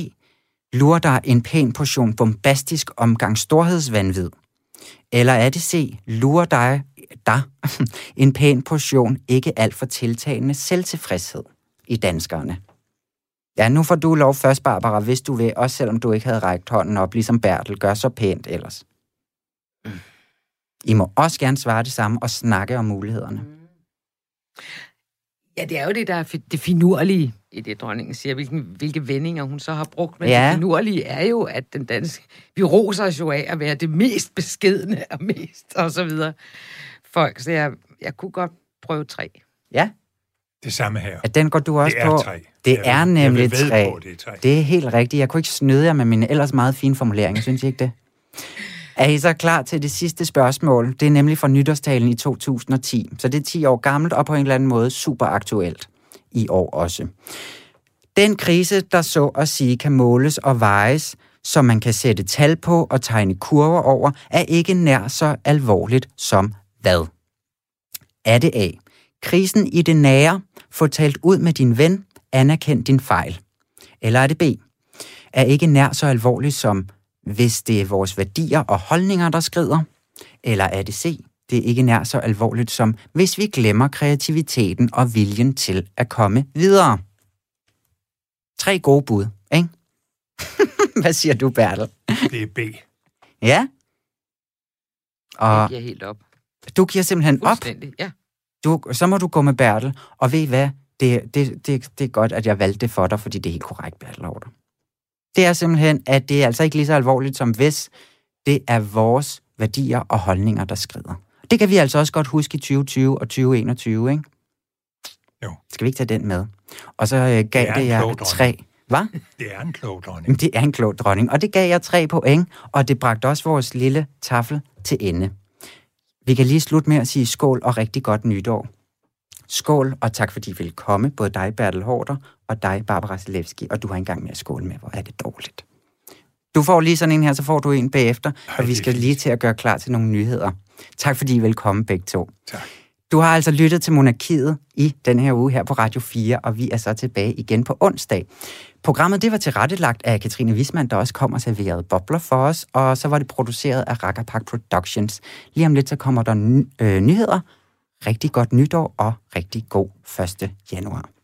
lurer der en pæn portion bombastisk omgang storhedsvanvid? Eller er det C, lurer der, der en pæn portion ikke alt for tiltagende selvtilfredshed i danskerne? Ja, nu får du lov først, Barbara, hvis du vil, også selvom du ikke havde rækket hånden op, ligesom Bertel gør så pænt ellers. Mm. I må også gerne svare det samme og snakke om mulighederne. Mm. Ja, det er jo det, der er det finurlige i det, dronningen siger, hvilken, hvilke vendinger hun så har brugt. Men ja. Det finurlige er jo, at den danske... Vi roser os jo af at være det mest beskedne og mest, og så videre. Folk, så jeg, jeg kunne godt prøve tre. Ja. Det samme her. At den går du også på. Det er tre. Det er nemlig tre. Det er helt rigtigt. Jeg kunne ikke snyde jer med mine ellers meget fine formuleringer, synes I ikke det? Er I så klar til det sidste spørgsmål? Det er nemlig fra nytårstalen i to tusind og ti. Så det er ti år gammelt og på en eller anden måde super aktuelt i år også. Den krise, der så at sige kan måles og vejes, som man kan sætte tal på og tegne kurver over, er ikke nær så alvorligt som hvad? Er det A? Krisen i det nære, få talt ud med din ven, anerkend din fejl. Eller er det B? Er ikke nær så alvorligt som hvis det er vores værdier og holdninger, der skrider? Eller er det C? Det er ikke nær så alvorligt som, hvis vi glemmer kreativiteten og viljen til at komme videre. Tre gode bud, ikke? Hvad siger du, Bertel? Det er B. Ja? Og jeg giver helt op. Du giver simpelthen op? Fuldstændig, ja. Du, så må du gå med Bertel, og ved I hvad? Det, det, det, det er godt, at jeg valgte det for dig, fordi det er helt korrekt, Bertel Haarder. Det er simpelthen, at det er altså ikke lige så alvorligt som hvis det er vores værdier og holdninger, der skrider. Det kan vi altså også godt huske i tyve tyve og tyve enogtyve, ikke? Jo. Skal vi ikke tage den med? Og så øh, gav det, det jer tre... Hvad? Det er en klog dronning. Det er en klog dronning, og det gav jeg tre point, og det bragte også vores lille tafel til ende. Vi kan lige slutte med at sige skål og rigtig godt nytår. Skål, og tak fordi I ville komme, både dig, Bertel Haarder, og dig, Barbara Zalewski, og du har engang med at skåle med, hvor er det dårligt. Du får lige sådan en her, så får du en bagefter, Ej, og vi skal lige til at gøre klar til nogle nyheder. Tak fordi I ville komme begge to. Tak. Du har altså lyttet til Monarkiet i den her uge her på Radio fire, og vi er så tilbage igen på onsdag. Programmet det var tilrettelagt af Katrine Vismand, der også kom og serverede bobler for os, og så var det produceret af Raka Park Productions. Lige om lidt så kommer der ny- øh, nyheder. Rigtig godt nytår og rigtig god første januar.